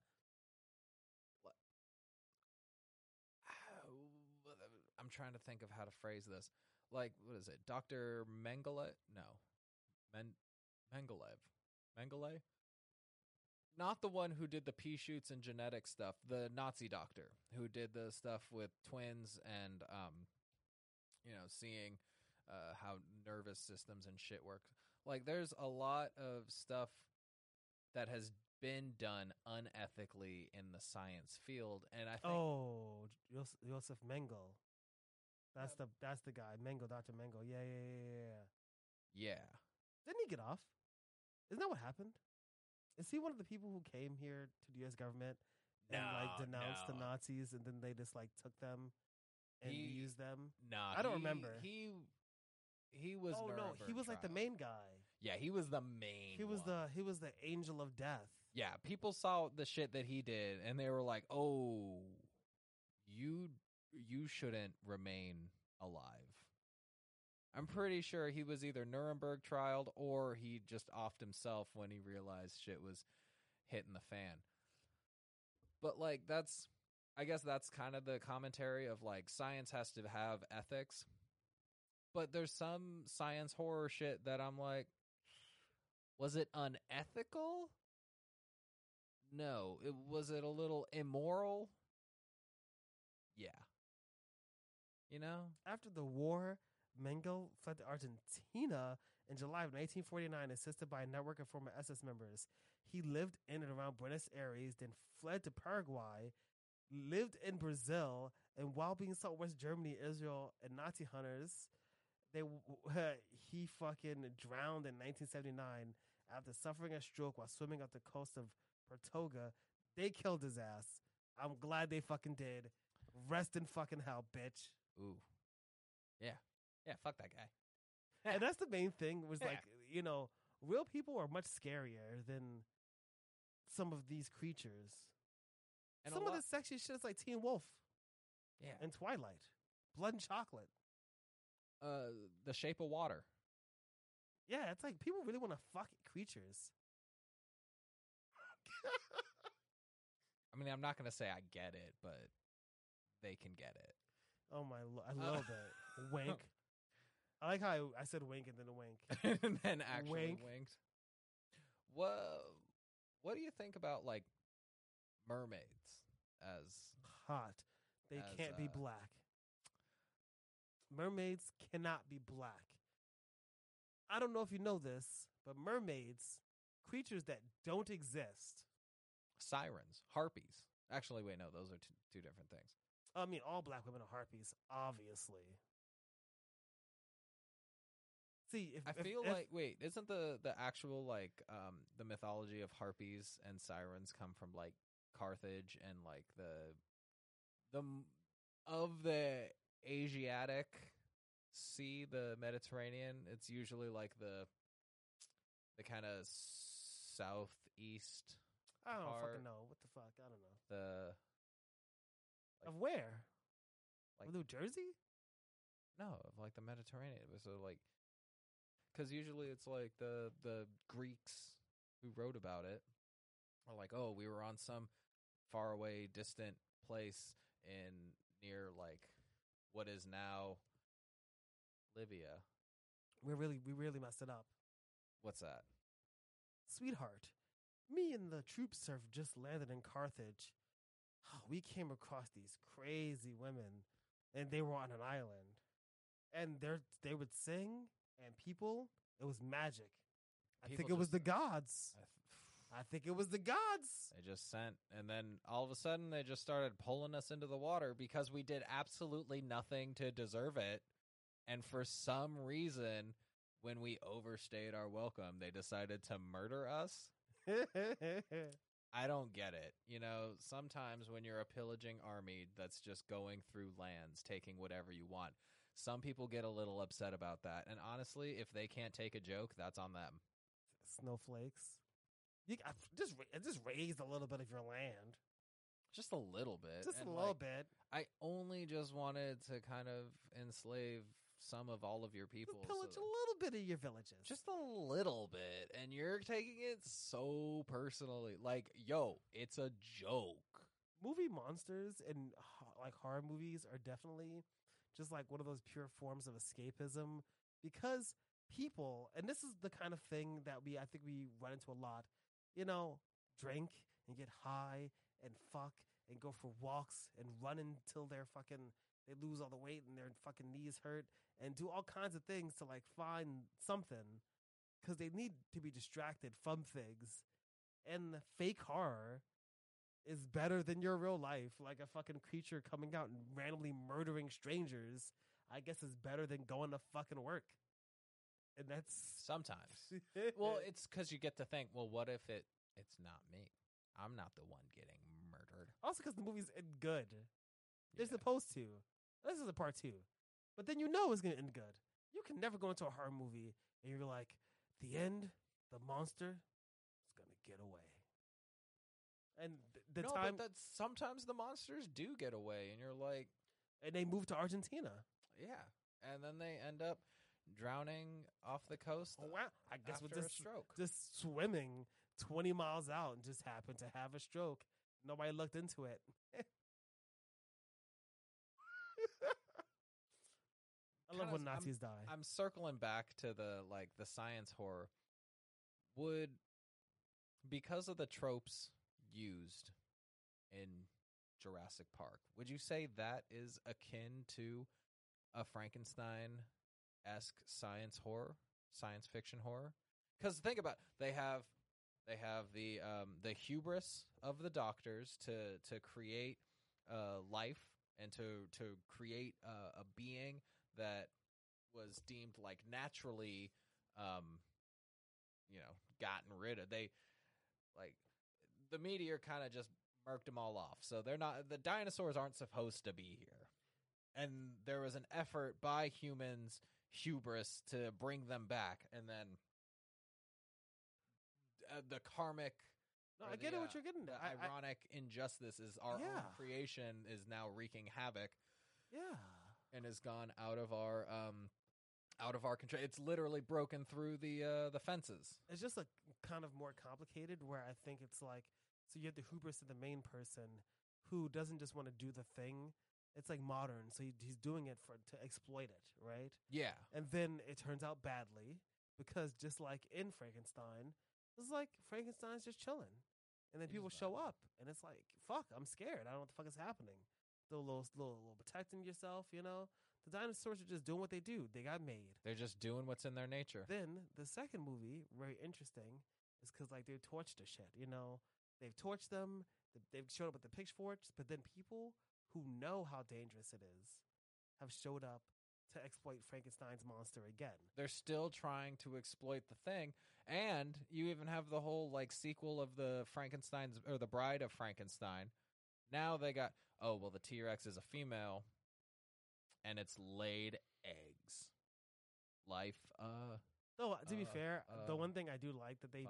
I'm trying to think of how to phrase this. Like, what is it? Dr. Mengele? No. Mengelev. Mengele? Not the one who did the pea shoots and genetic stuff. The Nazi doctor who did the stuff with twins and, you know, seeing how nervous systems and shit work. Like, there's a lot of stuff that has been done unethically in the science field, and I think Josef Mengele, that's the guy, Mengele, Dr. Mengele, yeah. Didn't he get off? Isn't that what happened? Is he one of the people who came here to the U.S. government and denounced the Nazis, and then they just like took them? And he used them? Nah. I don't remember. He was he was trial. Like the main guy. Yeah, he was the main he was the angel of death. Yeah, people saw the shit that he did and they were like, "Oh, you shouldn't remain alive." I'm pretty sure he was either Nuremberg trialed or he just offed himself when he realized shit was hitting the fan. But like, that's, I guess that's kind of the commentary of like, science has to have ethics. But there's some science horror shit that I'm like, was it unethical? No. It was it a little immoral? Yeah. You know? After the war, Mengele fled to Argentina in July of 1949, assisted by a network of former SS members. He lived in and around Buenos Aires, then fled to Paraguay, lived in Brazil, and while being sought West Germany, Israel, and Nazi hunters, he fucking drowned in 1979 after suffering a stroke while swimming off the coast of Tortuga. They killed his ass. I'm glad they fucking did. Rest in fucking hell, bitch. Ooh. Yeah. Yeah, fuck that guy. And that's the main thing was like, you know, real people are much scarier than some of these creatures. And some of the sexy shit is like Teen Wolf. Yeah. And Twilight. Blood and Chocolate. The Shape of Water. Yeah, it's like people really want to fuck creatures. I mean, I'm not going to say I get it, but they can get it. Oh, my. I love it. Wink. I like how I said wink and then a wink. And then actually winked. Whoa. What do you think about, like, mermaids as... hot. They can't be black. Mermaids cannot be black. I don't know if you know this, but mermaids... creatures that don't exist. Sirens. Harpies. Actually, wait, no. Those are two different things. I mean, all black women are harpies, obviously. See, if... wait, isn't the actual, like, the mythology of harpies and sirens come from, like, Carthage and, like, the of the Asiatic Sea, the Mediterranean? It's usually, like, the kind of southeast. I don't fucking know. What the fuck? I don't know. The like, of where? Like New Jersey? No, of like the Mediterranean. It was so like, because usually it's like the Greeks who wrote about it are like, oh, we were on some faraway, distant place in near like what is now Libya. We really messed it up. What's that? Sweetheart, me and the troop surf just landed in Carthage. Oh, we came across these crazy women, and they were on an island. And they would sing, and people, it was magic. I think it was the gods. They just sent, and then all of a sudden, they just started pulling us into the water because we did absolutely nothing to deserve it. And for some reason... when we overstayed our welcome, they decided to murder us. I don't get it. You know, sometimes when you're a pillaging army that's just going through lands, taking whatever you want, some people get a little upset about that. And honestly, if they can't take a joke, that's on them. Snowflakes. You just raised a little bit of your land. Just a little bit. Just a little bit. I only just wanted to kind of enslave some of all of your people. Pillage a little bit of your villages. Just a little bit. And you're taking it so personally. Like, yo, it's a joke. Movie monsters and like horror movies are definitely just like one of those pure forms of escapism because people, and this is the kind of thing that I think we run into a lot, you know, drink and get high and fuck and go for walks and run until they're fucking... they lose all the weight and their fucking knees hurt and do all kinds of things to like find something because they need to be distracted from things. And the fake horror is better than your real life. Like a fucking creature coming out and randomly murdering strangers, I guess is better than going to fucking work. And that's sometimes. Well, it's because you get to think, well, what if it's not me? I'm not the one getting murdered. Also because the movie's good. They're supposed to. This is a part two. But then you know it's going to end good. You can never go into a horror movie and you're like, the end, the monster is going to get away. And sometimes the monsters do get away and you're like... and they move to Argentina. Yeah. And then they end up drowning off the coast. Oh, wow. I guess with this stroke. Just swimming 20 miles out and just happened to have a stroke. Nobody looked into it. I love when Nazis die. I'm circling back to the science horror. Because of the tropes used in Jurassic Park, would you say that is akin to a Frankenstein-esque science fiction horror? Because think about it, they have the hubris of the doctors to create life and to create a being that was deemed like naturally, gotten rid of. They like the meteor kind of just murked them all off. So the dinosaurs aren't supposed to be here. And there was an effort by humans, hubris, to bring them back. And then the karmic. No, I get what you're getting at. Ironic injustice is our own creation is now wreaking havoc. Yeah. And has gone out of our control. It's literally broken through the fences. It's just kind of more complicated. Where I think it's like, so you have the hubris of the main person who doesn't just want to do the thing. It's like modern, so he's doing it to exploit it, right? Yeah. And then it turns out badly because just like in Frankenstein, it's like Frankenstein's just chilling, and then people show up, and it's like, fuck, I'm scared. I don't know what the fuck is happening. The little protecting yourself, you know. The dinosaurs are just doing what they do. They got made. They're just doing what's in their nature. Then the second movie, very interesting, is because like they torched the shit, you know. They've torched them. They've showed up with the pitchforks, but then people who know how dangerous it is have showed up to exploit Frankenstein's monster again. They're still trying to exploit the thing, and you even have the whole sequel of the Frankenstein's or the Bride of Frankenstein. Now they got the T-Rex is a female, and it's laid eggs. Life. Though to be fair, the one thing I do like that they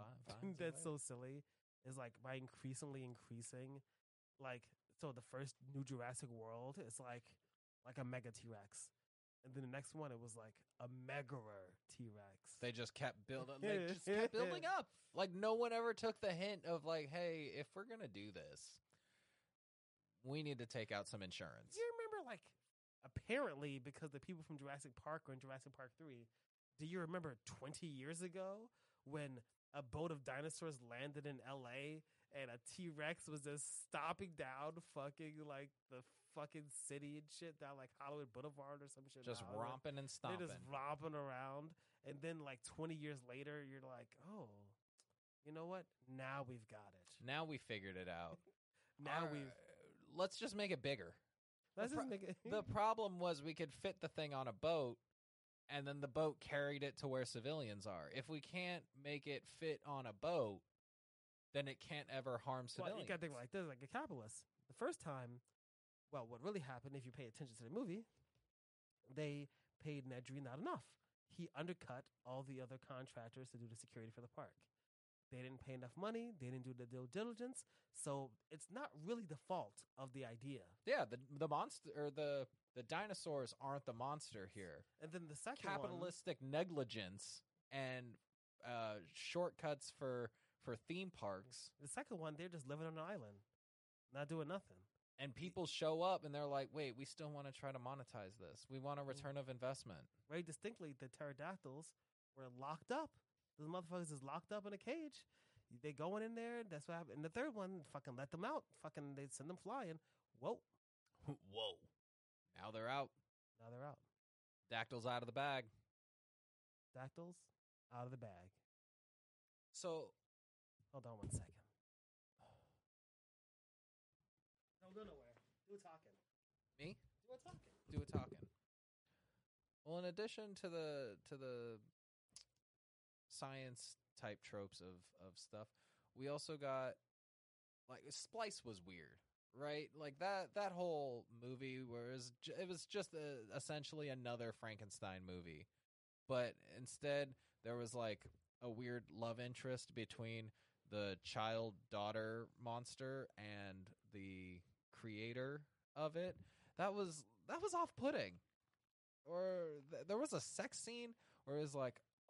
that's so silly is by increasing. So the first new Jurassic World is like a mega T-Rex. And then the next one, it was a megarer T-Rex. They just kept building. They just kept building up. No one ever took the hint of hey, if we're gonna do this, we need to take out some insurance. You remember apparently because the people from Jurassic Park are in Jurassic Park 3. Do you remember 20 years ago when a boat of dinosaurs landed in L.A. and a T-Rex was just stomping down the fucking city and shit down Hollywood Boulevard or some shit. Just romping and stomping. They're just romping around. And then 20 years later, you're oh, you know what? Now we've got it. Now we figured it out. Let's just make it bigger. The problem was we could fit the thing on a boat. And then the boat carried it to where civilians are. If we can't make it fit on a boat, then it can't ever harm civilians. Well, you gotta think this, a capitalist. The first time, what really happened, if you pay attention to the movie, they paid Nedry not enough. He undercut all the other contractors to do the security for the park. They didn't pay enough money. They didn't do the due diligence. So it's not really the fault of the idea. Yeah, the monster or the dinosaurs aren't the monster here. And then the second capitalistic negligence and shortcuts for theme parks. The second one, they're just living on an island, not doing nothing. And people show up and they're like, wait, we still want to try to monetize this. We want a return of investment. Very distinctly, the pterodactyls were locked up. The motherfuckers is locked up in a cage. They going in there. That's what happened. And the third one, fucking let them out. Fucking they send them flying. Whoa. Whoa. Now they're out. Now they're out. Dactyls out of the bag. Dactyls out of the bag. So. Hold on one second. Don't go nowhere. Do a talking. Me? Do a talking. Do a talking. Well, in addition to the science type tropes of stuff, we also got Splice was weird, right? That whole movie was it was just essentially another Frankenstein movie, but instead there was a weird love interest between the child daughter monster and the creator of it. That was off putting. Or there was a sex scene where it was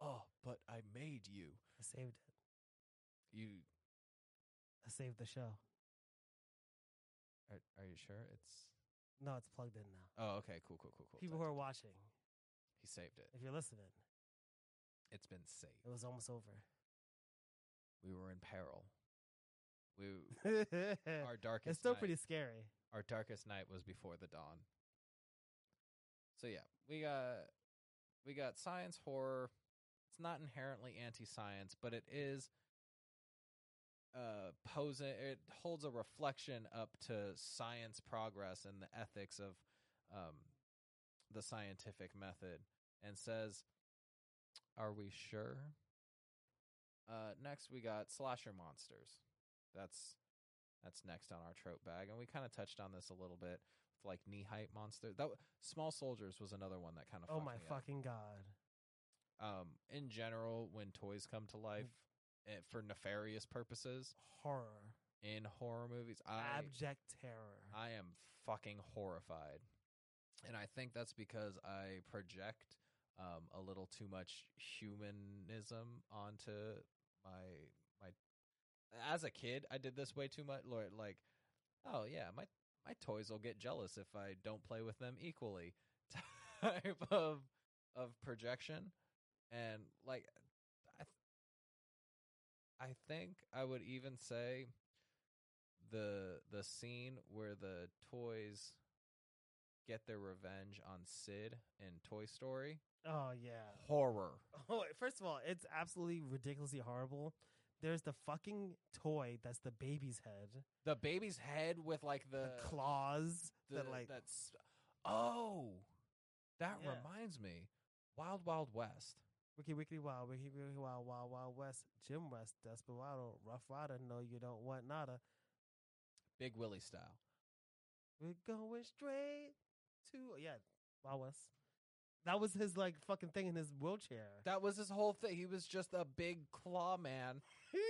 oh, but I made you. I saved it. I saved the show. Are you sure it's... No, it's plugged in now. Oh, okay. Cool. People who are watching. He saved it. If you're listening. It's been saved. It was almost over. We were in peril. Our darkest night. It's still pretty scary. Our darkest night was before the dawn. So yeah, we got science horror. It's not inherently anti-science, but it is it holds a reflection up to science progress and the ethics of the scientific method, and says, "Are we sure?" Next, we got slasher monsters. That's next on our trope bag, and we kind of touched on this a little bit, with like knee-height monster. That Small Soldiers was another one that kind of. Oh my fucking god! In general, when toys come to life for nefarious purposes, horror in horror movies, abject terror. I am fucking horrified, and I think that's because I project a little too much humanism onto my. As a kid, I did this way too much. Like, oh yeah, my toys will get jealous if I don't play with them equally type of projection. And like, I think I would even say the scene where the toys get their revenge on Sid in Toy Story. Oh yeah, horror. Oh, first of all, it's absolutely ridiculously horrible. There's the fucking toy that's the baby's head. The baby's head with like the claws. That reminds me. Wild Wild West. Wiki Wiki Wild Wild Wild West. Jim West, Desperado, Rough Rider. No, you don't want nada. Big Willie style. We're going straight to Wild West. That was his fucking thing in his wheelchair. That was his whole thing. He was just a big claw man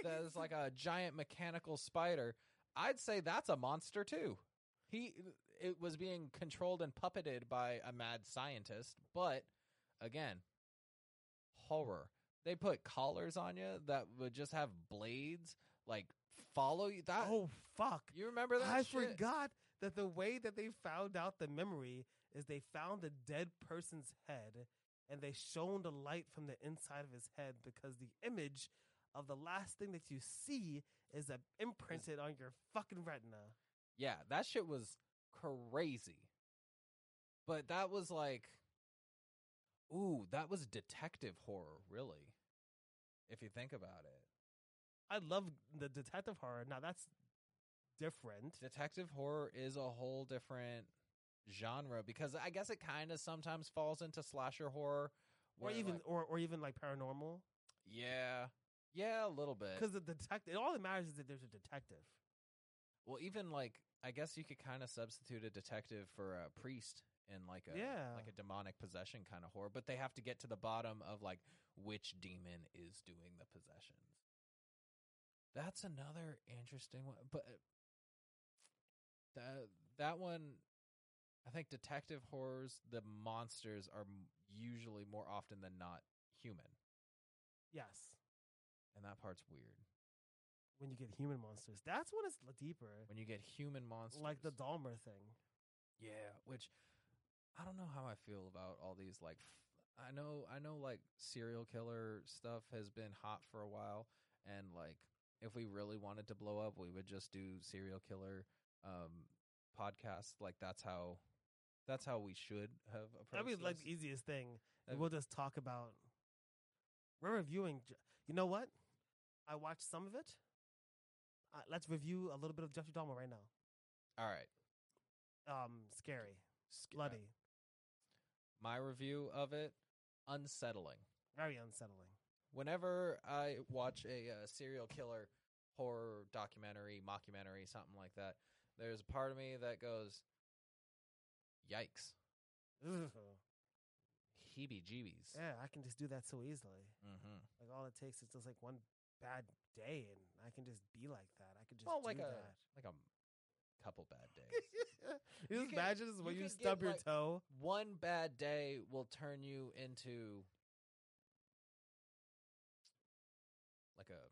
that is like a giant mechanical spider. I'd say that's a monster too. It was being controlled and puppeted by a mad scientist, but again, horror. They put collars on you that would just have blades follow you. That, oh fuck! You remember that? I forgot that the way that they found out the memory is they found a dead person's head and they shone the light from the inside of his head, because the image of the last thing that you see is imprinted on your fucking retina. Yeah, that shit was crazy. But that was that was detective horror, really, if you think about it. I love the detective horror. Now, that's different. Detective horror is a whole different genre, because I guess it kind of sometimes falls into slasher horror. Or even like paranormal. Yeah. Yeah, a little bit. Because the detective, all that matters is that there's a detective. Well, even I guess you could kind of substitute a detective for a priest in a demonic possession kind of horror. But they have to get to the bottom of which demon is doing the possessions. That's another interesting one, but that one, I think detective horrors, the monsters are usually more often than not human. Yes. And that part's weird. When you get human monsters, that's when it's deeper. When you get human monsters. Like the Dahmer thing. Yeah, which I don't know how I feel about all these, I know serial killer stuff has been hot for a while, and if we really wanted to blow up, we would just do serial killer podcasts. That's how we should have approached. That'd be the easiest thing. We'll just talk about. We're reviewing. You know what? I watched some of it. Let's review a little bit of Jeffrey Dahmer right now. All right. Scary, bloody. My review of it: unsettling. Very unsettling. Whenever I watch a serial killer horror documentary, mockumentary, something like that, there's a part of me that goes, yikes. Heebie-jeebies. Yeah, I can just do that so easily. Mm-hmm. All it takes is just one bad day, and I can just be like that. I could just do that. A couple bad days. You just imagine this is when you stub your toe. One bad day will turn you into... Like a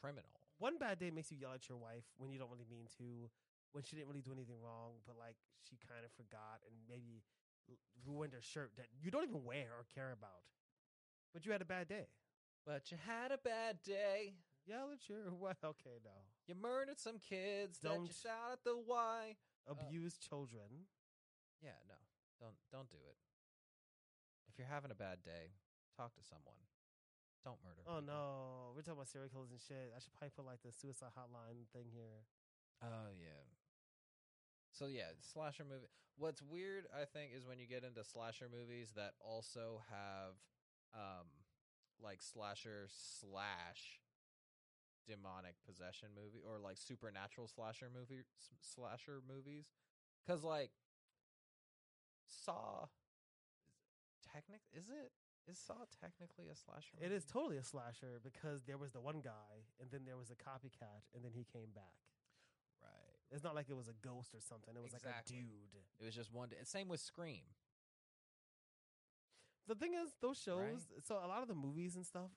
criminal. One bad day makes you yell at your wife when you don't really mean to. when she didn't really do anything wrong, but like she kind of forgot and maybe ruined her shirt that you don't even wear or care about. But you had a bad day. But you had a bad day. Yell at your what? Okay, no. You murdered some kids. Don't shout at the why. Abuse children. Yeah, no. Don't do it. If you're having a bad day, talk to someone. Don't murder people. Oh, no. We're talking about serial killers and shit. I should probably put like the suicide hotline thing here. Oh, yeah. So, yeah, slasher movie. What's weird, I think, is when you get into slasher movies that also have like slasher slash demonic possession movie or like supernatural slasher movies. Because, like, Saw is Saw technically a slasher movie? It is totally a slasher because there was the one guy and then there was a copycat and then he came back. Right. It's not like it was a ghost or something. It was exactly. Like a dude. It was just one day. Same with Scream. The thing is, those shows, right? So a lot of the movies and stuff,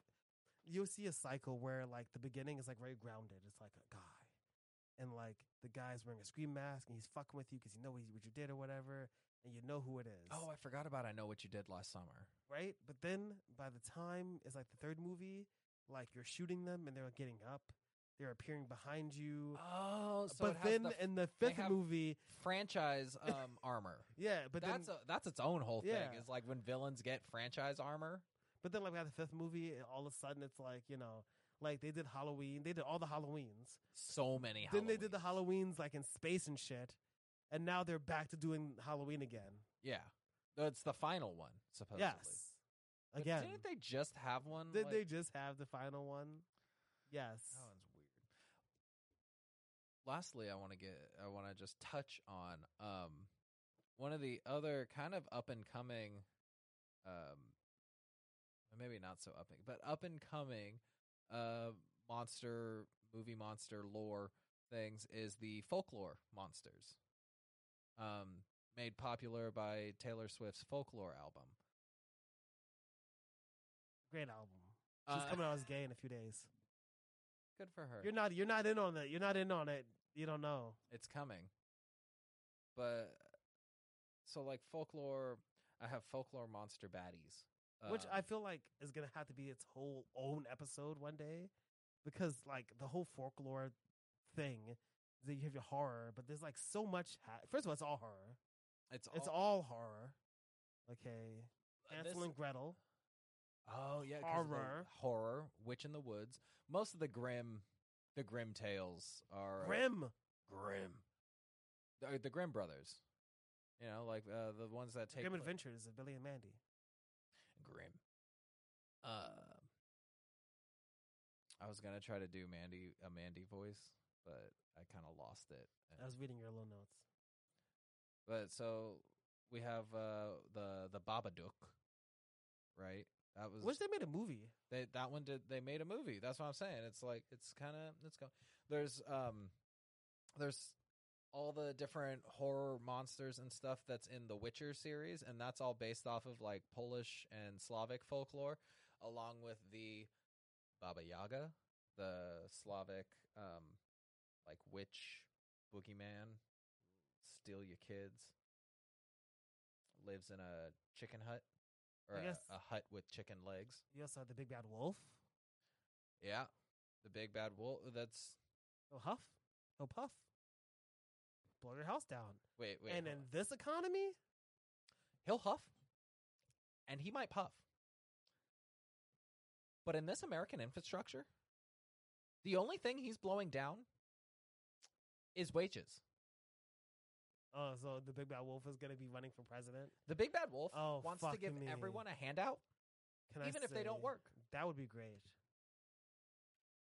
you'll see a cycle where like the beginning is like very grounded. It's like a guy. And like the guy's wearing a Scream mask and he's fucking with you because you know what you did or whatever. And you know who it is. Oh, I forgot about I Know What You Did Last Summer. Right? But then by the time it's like the third movie, like you're shooting them and they're getting up. They're appearing behind you. Oh, so but then in the fifth movie, franchise armor. Yeah, but that's its own whole thing. Yeah. It's like when villains get franchise armor. But then, like we had the fifth movie, all of a sudden it's like like they did Halloween. They did all the Halloweens. So many. Halloweens. Then they did the Halloweens like in space and shit, and now they're back to doing Halloween again. Yeah, that's the final one supposedly. Yes, again. But didn't they just have one? Did they just have the final one? Yes. That one's weird. Lastly, I want to just touch on one of the other kind of up and coming, maybe not so up, but up and coming monster lore things is the folklore monsters, made popular by Taylor Swift's Folklore album. Great album. She's coming out as gay in a few days. Good for her. You're not in on it. You're not in on it. You don't know. It's coming. But so like folklore, I have folklore monster baddies, which I feel like is gonna have to be its whole own episode one day, because like the whole folklore thing is that you have your horror, but there's like so much. First of all, it's all horror. It's all horror. Okay, Hansel and Gretel. Oh yeah, horror, Witch in the Woods. Most of the grim tales are grim. The Grimm brothers, like the ones that take Grimm Adventures of Billy and Mandy. Grim. I was gonna try to do a Mandy voice, but I kind of lost it. I was reading your little notes. But so we have the Babadook, right? Wish they made a movie. They made a movie. That's what I'm saying. It's like there's all the different horror monsters and stuff that's in the Witcher series, and that's all based off of like Polish and Slavic folklore, along with the Baba Yaga, the Slavic like witch, boogeyman, steal your kids, lives in a chicken hut. Or a hut with chicken legs. You also have the big bad wolf. Yeah. The big bad wolf. That's... He'll huff. He'll puff. Blow your house down. Wait. And in this economy? He'll huff. And he might puff. But in this American infrastructure, the only thing he's blowing down is wages. Oh, so the big bad wolf is going to be running for president? The big bad wolf wants to give everyone a handout, even if they don't work. That would be great.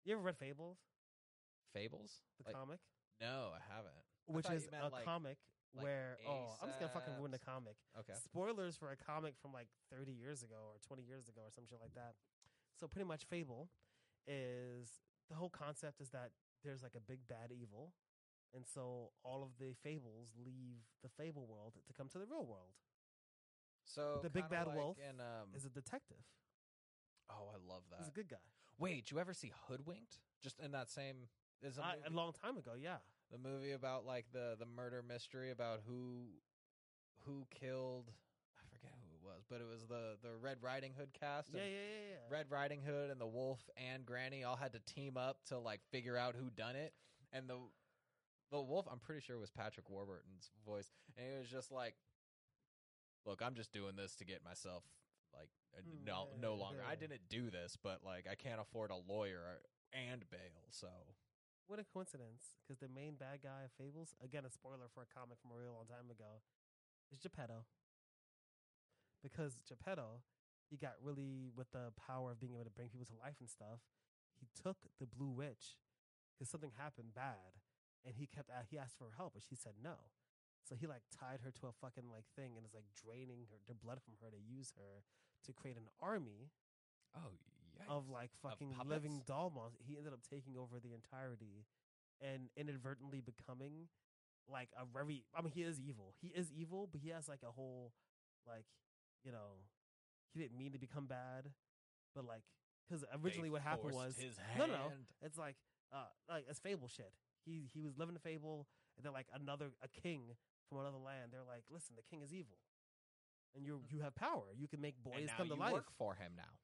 You ever read Fables? Fables? The comic? No, I haven't. Which is a comic where... Oh, I'm just going to fucking ruin the comic. Okay. Spoilers for a comic from like 30 years ago or 20 years ago or some shit like that. So pretty much Fable is... The whole concept is that there's like a big bad evil. And so all of the fables leave the fable world to come to the real world. So the big bad wolf is a detective. Oh, I love that. He's a good guy. Wait, did you ever see Hoodwinked? Just in that same... A long time ago, yeah. the movie about like the murder mystery about who killed, I forget who it was, but it was the Red Riding Hood cast. Yeah. Red Riding Hood and the wolf and Granny all had to team up to like figure out who done it. And the wolf, I'm pretty sure, was Patrick Warburton's voice. And it was just like, look, I'm just doing this to get myself like no longer. I didn't do this, but like I can't afford a lawyer and bail. So what a coincidence, because the main bad guy of Fables, again, a spoiler for a comic from a real long time ago, is Geppetto. Because Geppetto, he got really with the power of being able to bring people to life and stuff. He took the Blue Witch because something happened bad, and he asked for help, but she said no. So he like tied her to a fucking like thing and is like draining her, their blood from her to use her to create an army. Oh, yikes. Of like fucking of living doll monsters. He ended up taking over the entirety and inadvertently becoming like a very, I mean, he is evil. He is evil, but he has like a whole like, you know, he didn't mean to become bad, but like, because originally what happened was his hand. No, it's like it's Fable shit. He was living a fable, and then like a king from another land, they're like, listen, the king is evil, and you have power. You can make boys come to life. Work for him now.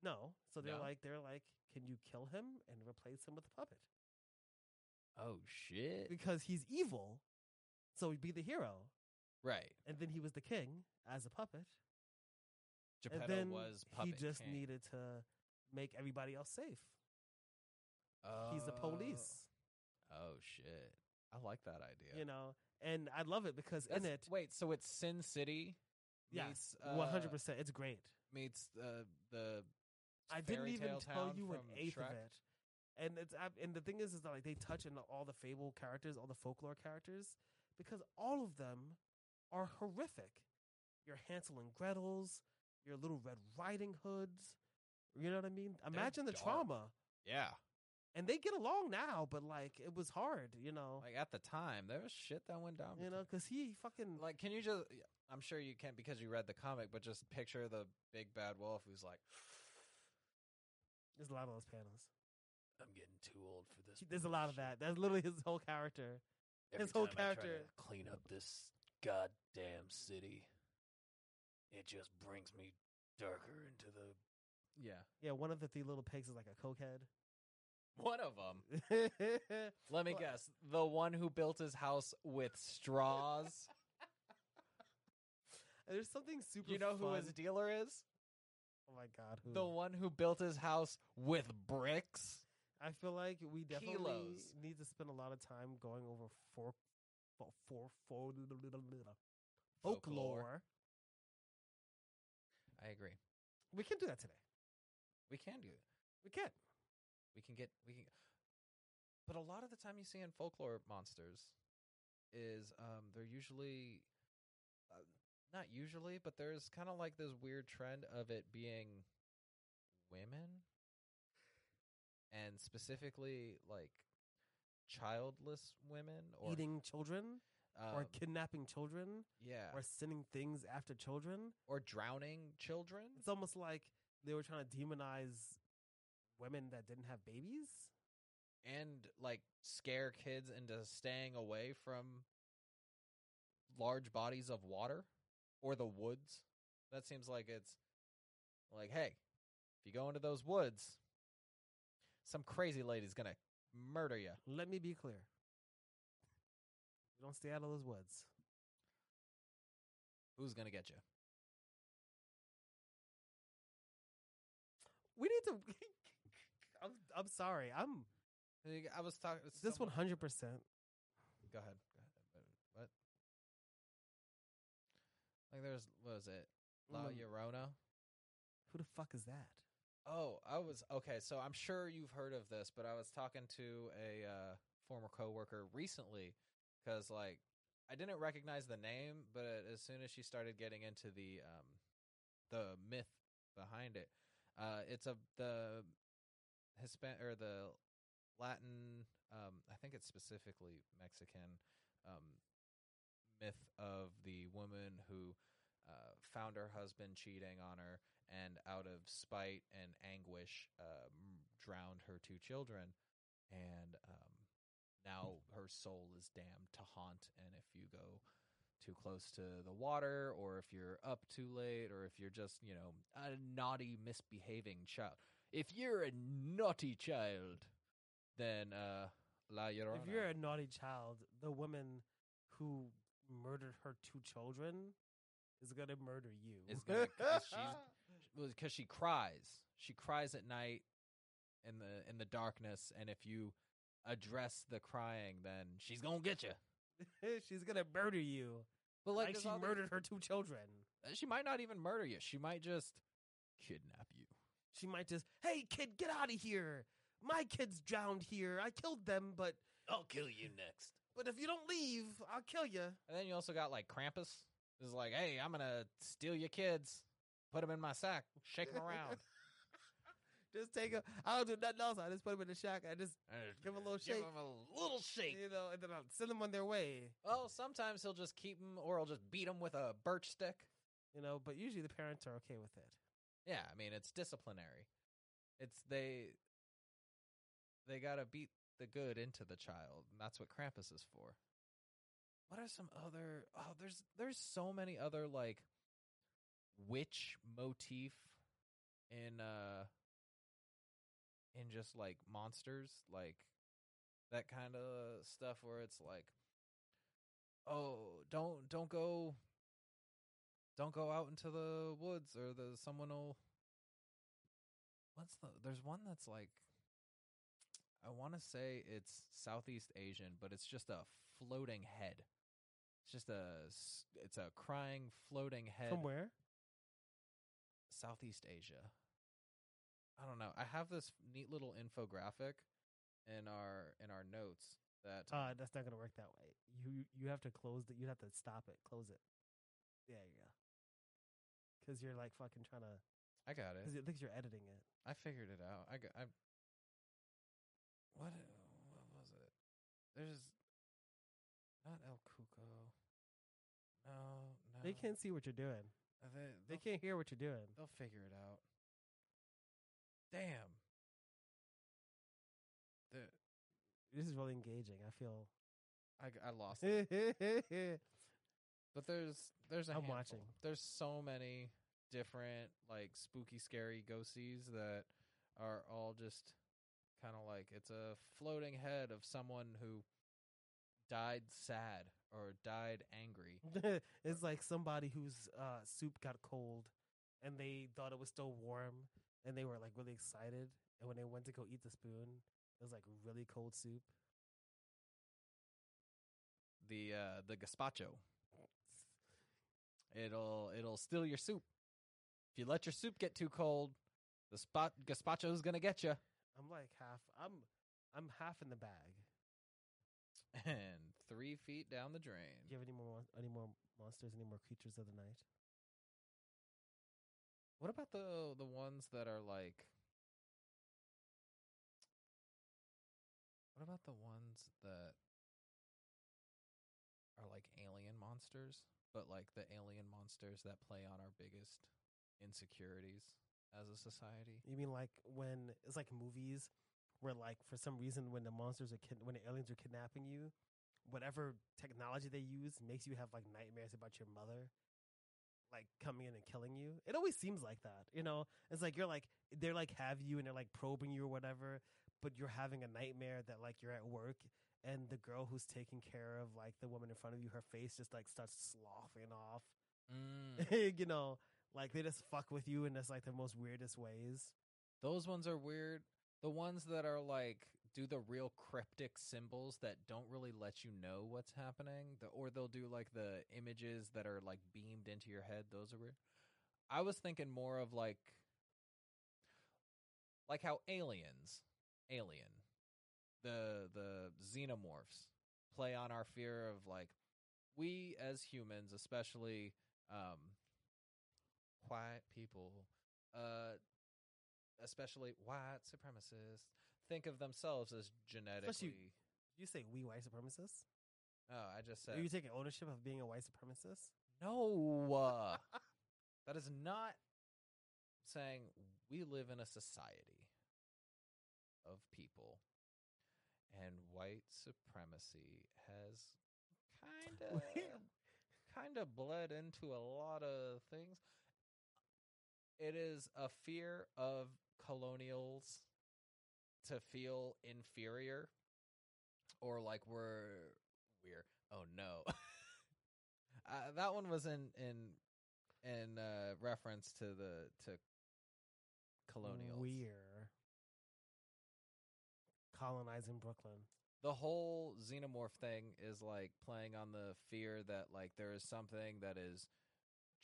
No, so they're like, can you kill him and replace him with a puppet? Oh shit! Because he's evil, so he'd be the hero, right? And then he was the king as a puppet. Geppetto and then was puppet. He just needed to make everybody else safe. He's the police. Oh shit! I like that idea. You know, and I love it because so it's Sin City. Yes, 100%. It's great. Meets the I didn't even tell you an eighth Shrek. Of it, and the thing is that like they touch on all the fable characters, all the folklore characters, because all of them are horrific. Your Hansel and Gretels, your little Red Riding Hoods, you know what I mean? Imagine the trauma. Yeah. And they get along now, but like it was hard, you know. Like at the time, there was shit that went down. You know, because he fucking like. Can you just? I'm sure you can't because you read the comic, but just picture the big bad wolf who's like. There's a lot of those panels. I'm getting too old for this. There's a lot of that. That's literally his whole character. Every time I try to clean up this goddamn city. It just brings me darker into the. Yeah. Yeah. One of the three little pigs is like a cokehead. One of them. Let me guess. The one who built his house with straws. There's something super You know fun. Who his dealer is? Oh, my God. Who? The one who built his house with bricks. I feel like we definitely need to spend a lot of time going over folklore. I agree. We can do that today. But a lot of the time you see in folklore monsters is they're usually not usually, but there's kind of like this weird trend of it being women, and specifically like childless women or eating children or kidnapping children, yeah, or sending things after children or drowning children. It's almost like they were trying to demonize women that didn't have babies and like scare kids into staying away from large bodies of water or the woods. That seems like it's like, hey, if you go into those woods, some crazy lady's going to murder you. Let me be clear. You don't stay out of those woods. Who's going to get you? We need to. I'm sorry. I was talking. This 100%. Go ahead. What? Like there's what was it? La Llorona. Who the fuck is that? Oh, I was okay. So I'm sure you've heard of this, but I was talking to a former coworker recently because like I didn't recognize the name, but as soon as she started getting into the myth behind it. It's the Hispanic or the Latin, I think it's specifically Mexican myth of the woman who found her husband cheating on her and out of spite and anguish drowned her two children. And now her soul is damned to haunt, and if you go too close to the water, or if you're up too late, or if you're just, you know, a naughty, misbehaving child. If you're a naughty child, then La Llorona. If you're a naughty child, the woman who murdered her 2 children is going to murder you. Because she cries. She cries at night in the darkness, and if you address the crying, then she's going to get you. She's going to murder you. But like she murdered her 2 children. She might not even murder you. She might just kidnap you. She might just, hey, kid, get out of here. My kids drowned here. I killed them, but... I'll kill you next. But if you don't leave, I'll kill you. And then you also got, like, Krampus. It's like, hey, I'm going to steal your kids, put them in my sack, shake them around. Just take them. I don't do nothing else. I just put them in the sack. I just give them a little shake. Give them a little shake. You know, and then I'll send them on their way. Oh, sometimes he'll just keep them, or I'll just beat them with a birch stick. You know, but usually the parents are okay with it. Yeah, I mean, it's disciplinary. It's they gotta beat the good into the child, and that's what Krampus is for. What are some other? Oh, there's so many other like witch motif in just like monsters, like that kind of stuff where it's like, oh, don't go out into the woods, or the someone will. There's one that's like, I want to say it's Southeast Asian, but it's just a floating head. It's just a crying floating head. From where? Southeast Asia. I don't know. I have this neat little infographic in our notes that that's not gonna work that way. You have to close that. You have to stop it. Close it. Yeah, you go. Because you're like fucking trying to. I got it. Because you're editing it. I figured it out. What was it? There's not El Cuco. No. They can't see what you're doing. They can't hear what you're doing. They'll figure it out. Damn. This is really engaging. I feel. I lost it. But there's a handful. I'm watching. There's so many different like spooky, scary ghosties that are all just kind of like it's a floating head of someone who died sad or died angry. It's like somebody whose soup got cold and they thought it was still warm and they were like really excited, and when they went to go eat the spoon, it was like really cold soup. The gazpacho. It'll steal your soup. If you let your soup get too cold, the gazpacho's gonna get you. I'm like half. I'm half in the bag, and 3 feet down the drain. Do you have any more monsters? Any more creatures of the night? What about the ones that are like? What about the ones that are like alien monsters? But like the alien monsters that play on our biggest insecurities as a society. You mean like when it's like movies where like for some reason when the monsters are when the aliens are kidnapping you, whatever technology they use makes you have like nightmares about your mother, like coming in and killing you. It always seems like that, you know. It's like you're like they're like have you and they're like probing you or whatever, but you're having a nightmare that like you're at work. And the girl who's taking care of, like, the woman in front of you, her face just, like, starts sloughing off. Mm. You know, like, they just fuck with you in just, like, the most weirdest ways. Those ones are weird. The ones that are, like, do the real cryptic symbols that don't really let you know what's happening. Or they'll do, like, the images that are, like, beamed into your head. Those are weird. I was thinking more of, like how Alien. The xenomorphs play on our fear of like we as humans, especially white people, especially white supremacists, think of themselves as genetically. You say we white supremacists? Oh, I just said. Are you taking ownership of being a white supremacist? No, that is not saying we live in a society of people. and white supremacy has kind of bled into a lot of things. It is a fear of colonials to feel inferior or like we're oh no. That one was in reference to the colonials. We're colonizing Brooklyn. The whole xenomorph thing is like playing on the fear that like there is something that is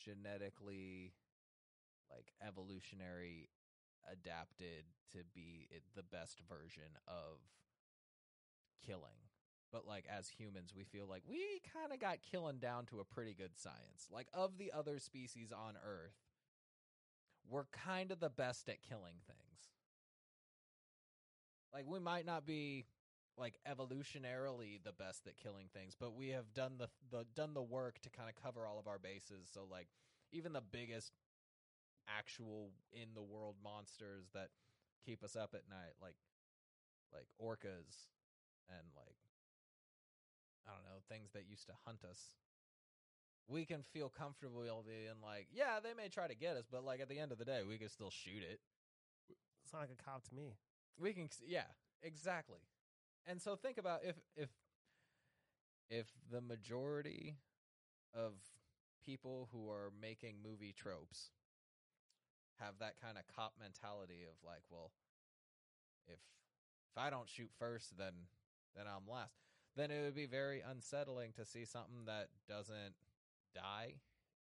genetically like evolutionary adapted to be the best version of killing. But like as humans, we feel like we kind of got killing down to a pretty good science. Like of the other species on Earth, we're kind of the best at killing things. Like we might not be like evolutionarily the best at killing things, but we have done the work to kind of cover all of our bases. So like even the biggest actual in the world monsters that keep us up at night, like orcas and like I don't know, things that used to hunt us, we can feel comfortable in like, yeah, they may try to get us, but like at the end of the day, we can still shoot it. It's not like a cop to me. We can, yeah, exactly. And so think about if the majority of people who are making movie tropes have that kind of cop mentality of like, well, if I don't shoot first, then I'm last. Then it would be very unsettling to see something that doesn't die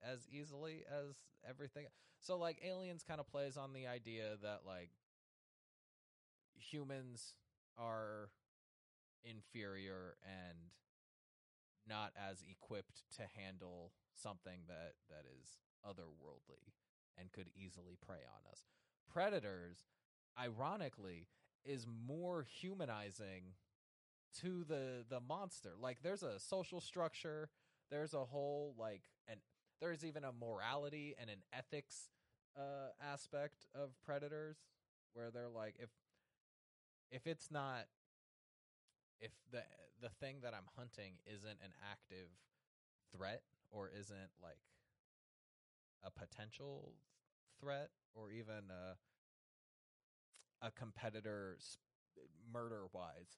as easily as everything. So like Aliens kind of plays on the idea that like humans are inferior and not as equipped to handle something that is otherworldly and could easily prey on us. Predators, ironically, is more humanizing to the monster. Like there's a social structure, there's a whole like, and there's even a morality and an ethics aspect of Predators where they're like, if it's not, if the thing that I'm hunting isn't an active threat or isn't like a potential threat or even a competitor murder wise,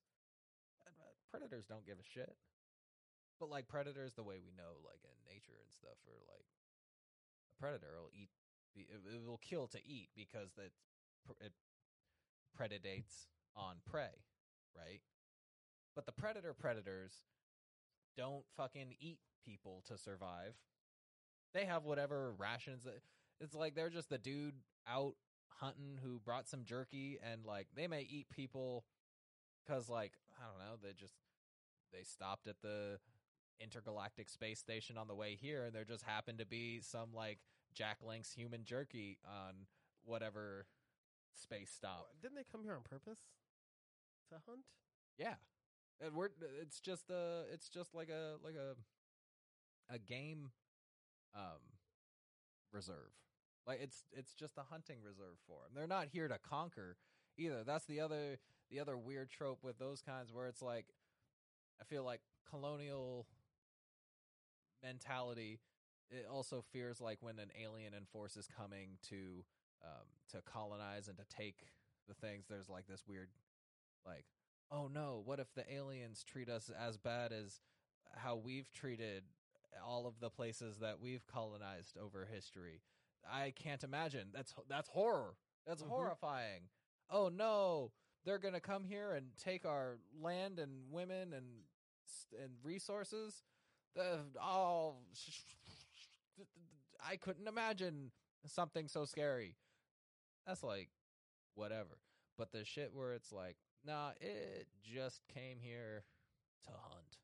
Predators don't give a shit. But like predators, the way we know, like in nature and stuff, are like a predator will eat, it will kill to eat because it predates on prey, right? But the predators don't fucking eat people to survive. They have whatever rations. It's like they're just the dude out hunting who brought some jerky, and like they may eat people because like, I don't know, they stopped at the intergalactic space station on the way here and there just happened to be some like Jack Link's human jerky on whatever space stop. Didn't they come here on purpose to hunt? Yeah. And it's just like a game reserve. Like it's just a hunting reserve for them. They're not here to conquer either. That's the other weird trope with those kinds where it's like, I feel like colonial mentality, it also fears like when an alien and force is coming to colonize and to take the things, there's like this weird like, oh no, what if the aliens treat us as bad as how we've treated all of the places that we've colonized over history? I can't imagine. That's horror. That's horrifying. Oh no, they're going to come here and take our land and women and resources. I couldn't imagine something so scary. That's like, whatever. But the shit where it's like, nah, it just came here to hunt.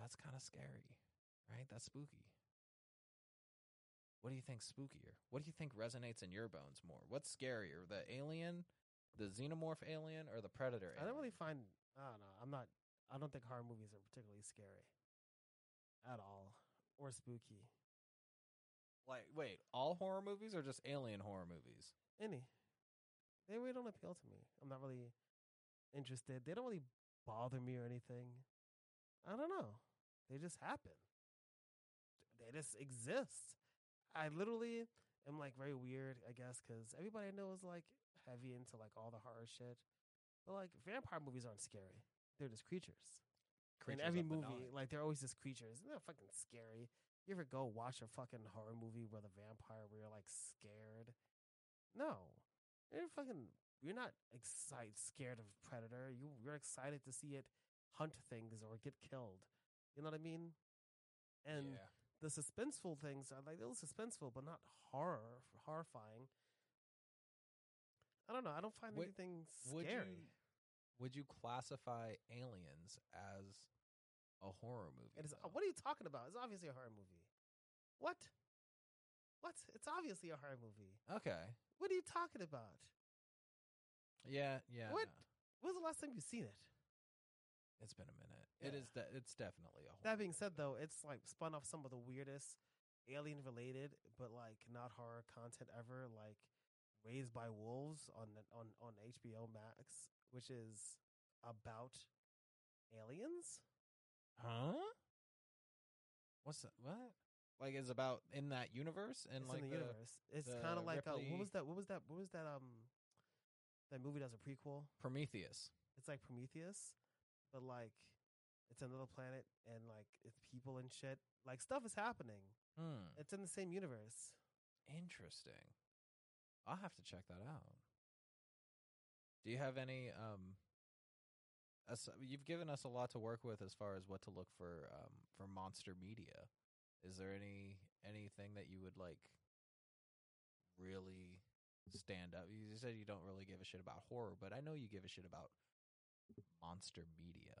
That's kind of scary, right? That's spooky. What do you think's spookier? What do you think resonates in your bones more? What's scarier, the alien, the xenomorph alien, or the predator alien? I don't think horror movies are particularly scary at all or spooky. Like, wait, all horror movies or just alien horror movies? Any. They really don't appeal to me. I'm not really interested. They don't really bother me or anything. I don't know. They just happen. They just exist. I literally am like very weird, I guess, because everybody I know is like heavy into like all the horror shit. But like vampire movies aren't scary. They're just creatures. In every movie, like they're always just creatures. Isn't that fucking scary? You ever go watch a fucking horror movie where the vampire, where you're like scared? No. You're not scared of Predator. You're excited to see it hunt things or get killed. You know what I mean? And the suspenseful things are like, they're suspenseful, but not horrifying. I don't know. I don't find anything scary. Would you classify Aliens as a horror movie? It is, what are you talking about? It's obviously a horror movie. What? It's obviously a horror movie. Okay. What are you talking about? Yeah. What? No. When was the last time you've seen it? It's been a minute. Yeah. It's definitely a horror. That being said, though, it's like spun off some of the weirdest alien-related, but like not horror content ever. Like Raised by Wolves on HBO Max, which is about aliens. Huh? What's that? What? Like it's about in that universe and it's like in the universe. It's kind of like Ripley... What was that? That movie that was a prequel? Prometheus. It's like Prometheus, but like it's another planet and like it's people and shit. Like stuff is happening. It's in the same universe. Interesting. I'll have to check that out. Do you have any? You've given us a lot to work with as far as what to look for monster media. Is there anything that you would like really? Stand up. You said you don't really give a shit about horror, but I know you give a shit about monster media.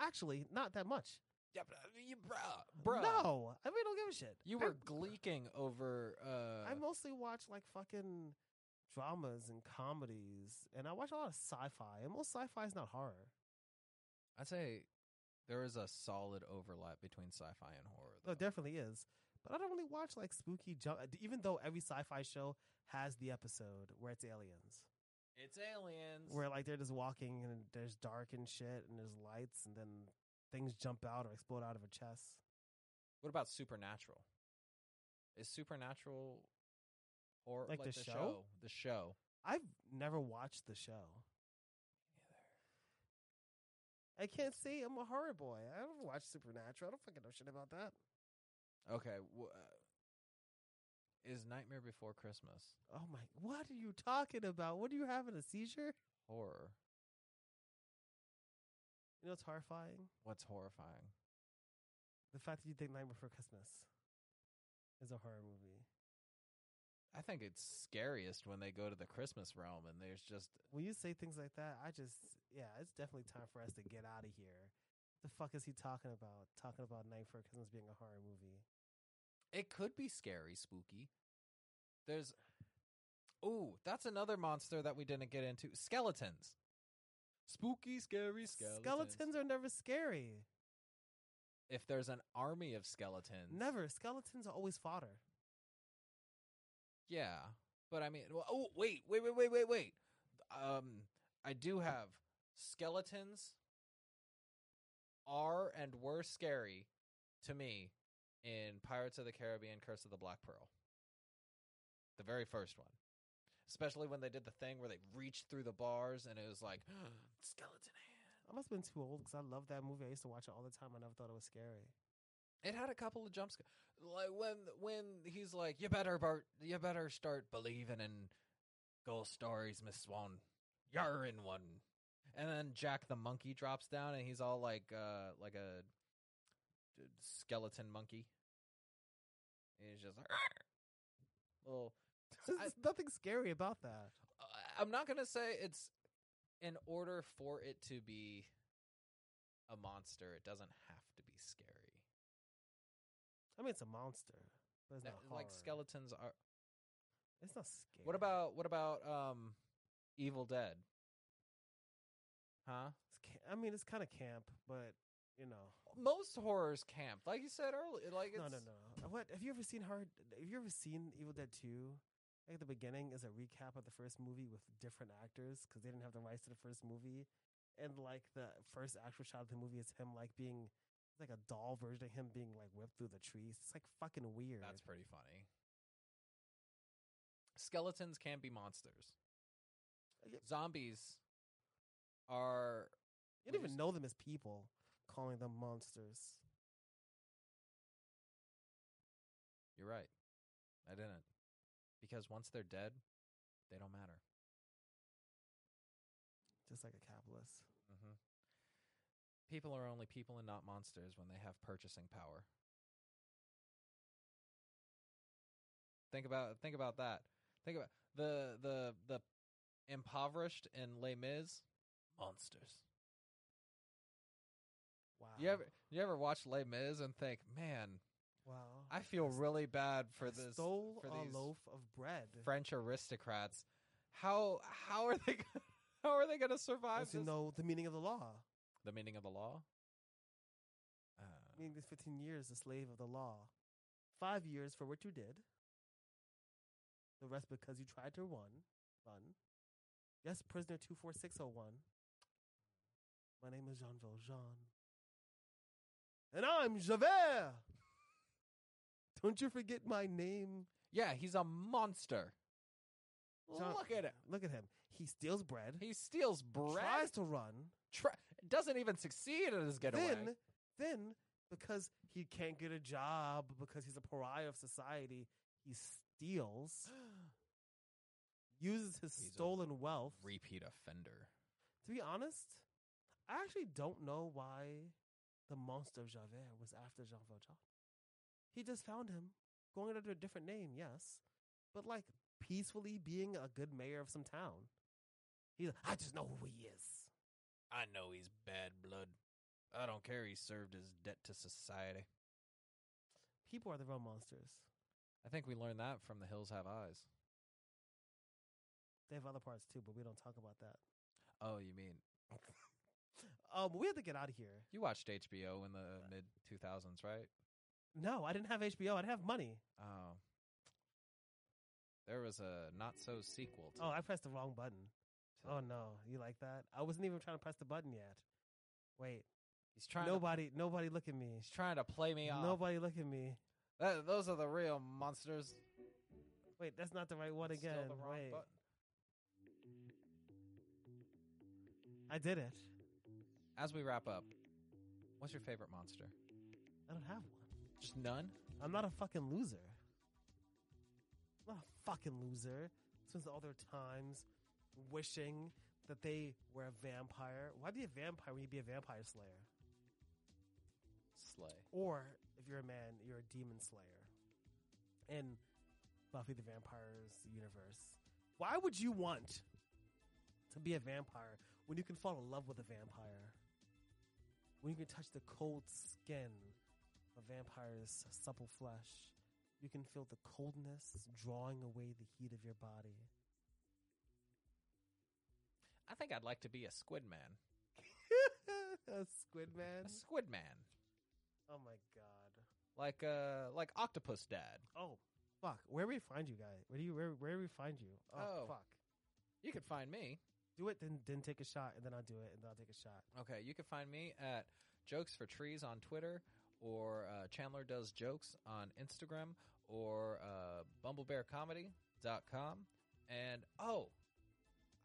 Actually, not that much. Yeah, bro. No, I really don't give a shit. You were gleeking over. I mostly watch like fucking dramas and comedies, and I watch a lot of sci-fi. And most sci-fi is not horror. I'd say there is a solid overlap between sci-fi and horror. There definitely is. But I don't really watch like spooky jump, even though every sci-fi show has the episode where it's aliens. It's aliens. Where like they're just walking and there's dark and shit and there's lights and then things jump out or explode out of a chest. What about Supernatural? Is Supernatural or like the show? The show. I've never watched the show. Neither. I can't say I'm a horror boy. I don't watch Supernatural. I don't fucking know shit about that. Okay, is Nightmare Before Christmas? Oh my! What are you talking about? What are you having a seizure? Horror. You know what's horrifying? What's horrifying? The fact that you think Nightmare Before Christmas is a horror movie. I think it's scariest when they go to the Christmas realm and there's just. When you say things like that, it's definitely time for us to get out of here. The fuck is he talking about? Talking about Nightmare Before Christmas being a horror movie. It could be scary, spooky. That's another monster that we didn't get into. Skeletons. Spooky, scary skeletons. Skeletons are never scary. If there's an army of skeletons. Never. Skeletons are always fodder. Yeah. But I mean, wait. I do have skeletons are and were scary to me in Pirates of the Caribbean, Curse of the Black Pearl. The very first one. Especially when they did the thing where they reached through the bars and it was like, skeleton hand. I must have been too old because I loved that movie. I used to watch it all the time. I never thought it was scary. It had a couple of jump scares. Like when he's like, you better start believing in ghost stories, Miss Swan. You're in one. And then Jack the monkey drops down, and he's all like a skeleton monkey. And he's just like, well, there's nothing scary about that. I'm not gonna say it's in order for it to be a monster. It doesn't have to be scary. I mean, it's a monster, but it's not horror. Like skeletons are. It's not scary. What about Evil Dead? Huh? I mean, it's kind of camp, but you know, most horror's camp. Like you said earlier, like it's... no. What have you ever seen Evil Dead 2? like the beginning is a recap of the first movie with different actors because they didn't have the rights to the first movie. And like the first actual shot of the movie is him like being like a doll version of him being like whipped through the trees. It's like fucking weird. That's pretty funny. Skeletons can be monsters. Zombies are... You don't even know them as people, calling them monsters. You're right. I didn't. Because once they're dead, they don't matter. Just like a capitalist. Mm-hmm. People are only people and not monsters when they have purchasing power. Think about that. Think about the impoverished in Les Mis, monsters. Wow. You ever watch Les Mis and think, man, wow, I feel really bad for this. Stole for a loaf of bread. French aristocrats. How are they going to survive? As this? You know the meaning of the law. The meaning of the law. Meaning this 15 years, a slave of the law, 5 years for what you did, the rest because you tried to run. Yes, prisoner 24601. My name is Jean Valjean. And I'm Javert. Don't you forget my name. Yeah, he's a monster. John, look at him. Look at him. He steals bread. Tries to run. Doesn't even succeed in his getaway. Then, because he can't get a job, because he's a pariah of society, he steals. Uses his stolen wealth. Repeat offender. To be honest, I actually don't know why the monster of Javert was after Jean Valjean. He just found him, going under a different name, yes, but like peacefully being a good mayor of some town. He's like, I just know who he is. I know he's bad blood. I don't care. He served his debt to society. People are the real monsters. I think we learned that from The Hills Have Eyes. They have other parts too, but we don't talk about that. Oh, you mean... we have to get out of here. You watched HBO in the mid-2000s, right? No, I didn't have HBO. I didn't have money. Oh. There was a not-so sequel to... Oh, I pressed the wrong button. Oh, no. You like that? I wasn't even trying to press the button yet. Wait. He's trying. Nobody look at me. He's trying to play me off. Nobody look at me. Those are the real monsters. Wait, that's not the right one again. Still the wrong button. I did it. As we wrap up, what's your favorite monster? I don't have one. Just none? I'm not a fucking loser. Since all their times wishing that they were a vampire. Why be a vampire when you be a vampire slayer? Slay. Or if you're a man, you're a demon slayer. In Buffy the Vampire's universe. Why would you want to be a vampire when you can fall in love with a vampire? When you can touch the cold skin of a vampire's supple flesh. You can feel the coldness drawing away the heat of your body. I think I'd like to be a squid man. A squid man? A squid man. Oh my god. Like Octopus Dad. Oh fuck. Where do we find you guys? Where do we find you? Oh fuck. You could find me. Do it, then take a shot, and then I'll do it, and then I'll take a shot. Okay, you can find me at Jokes for Trees on Twitter, or Chandler Does Jokes on Instagram, or bumblebearcomedy.com. And,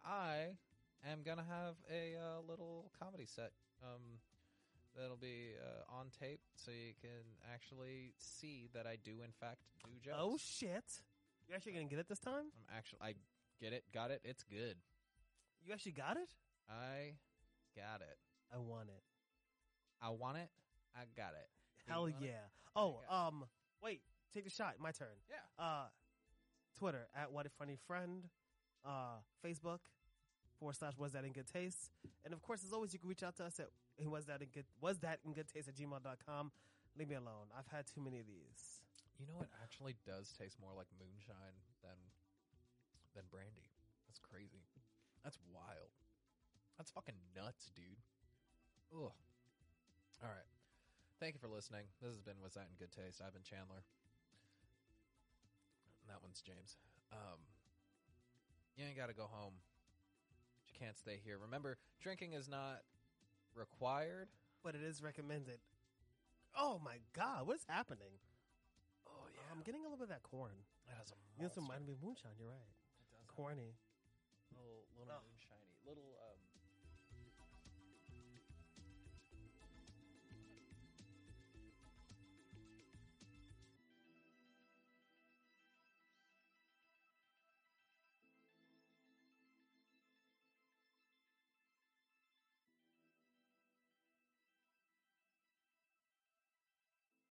I am going to have a little comedy set that'll be on tape, so you can actually see that I do, in fact, do jokes. Oh, shit. You're actually going to get it this time? I get it, got it, it's good. You actually got it? I got it. I want it. I want it. I got it. Hell yeah. Oh, wait. Take the shot. My turn. Yeah. Twitter at What a Funny Friend. Facebook / Was That in Good Taste. And of course, as always, you can reach out to us at wasthatingoodtaste@gmail.com. Leave me alone. I've had too many of these. You know, it actually does taste more like moonshine than brandy. That's crazy. That's wild. That's fucking nuts, dude. Ugh. All right. Thank you for listening. This has been What's That in Good Taste. I've been Chandler. And that one's James. you ain't got to go home. But you can't stay here. Remember, drinking is not required, but it is recommended. Oh my God, what's happening? Oh yeah, I'm getting a little bit of that corn. That has a monster. You know, some vitamin moonshine. You're right. It does. Corny. Little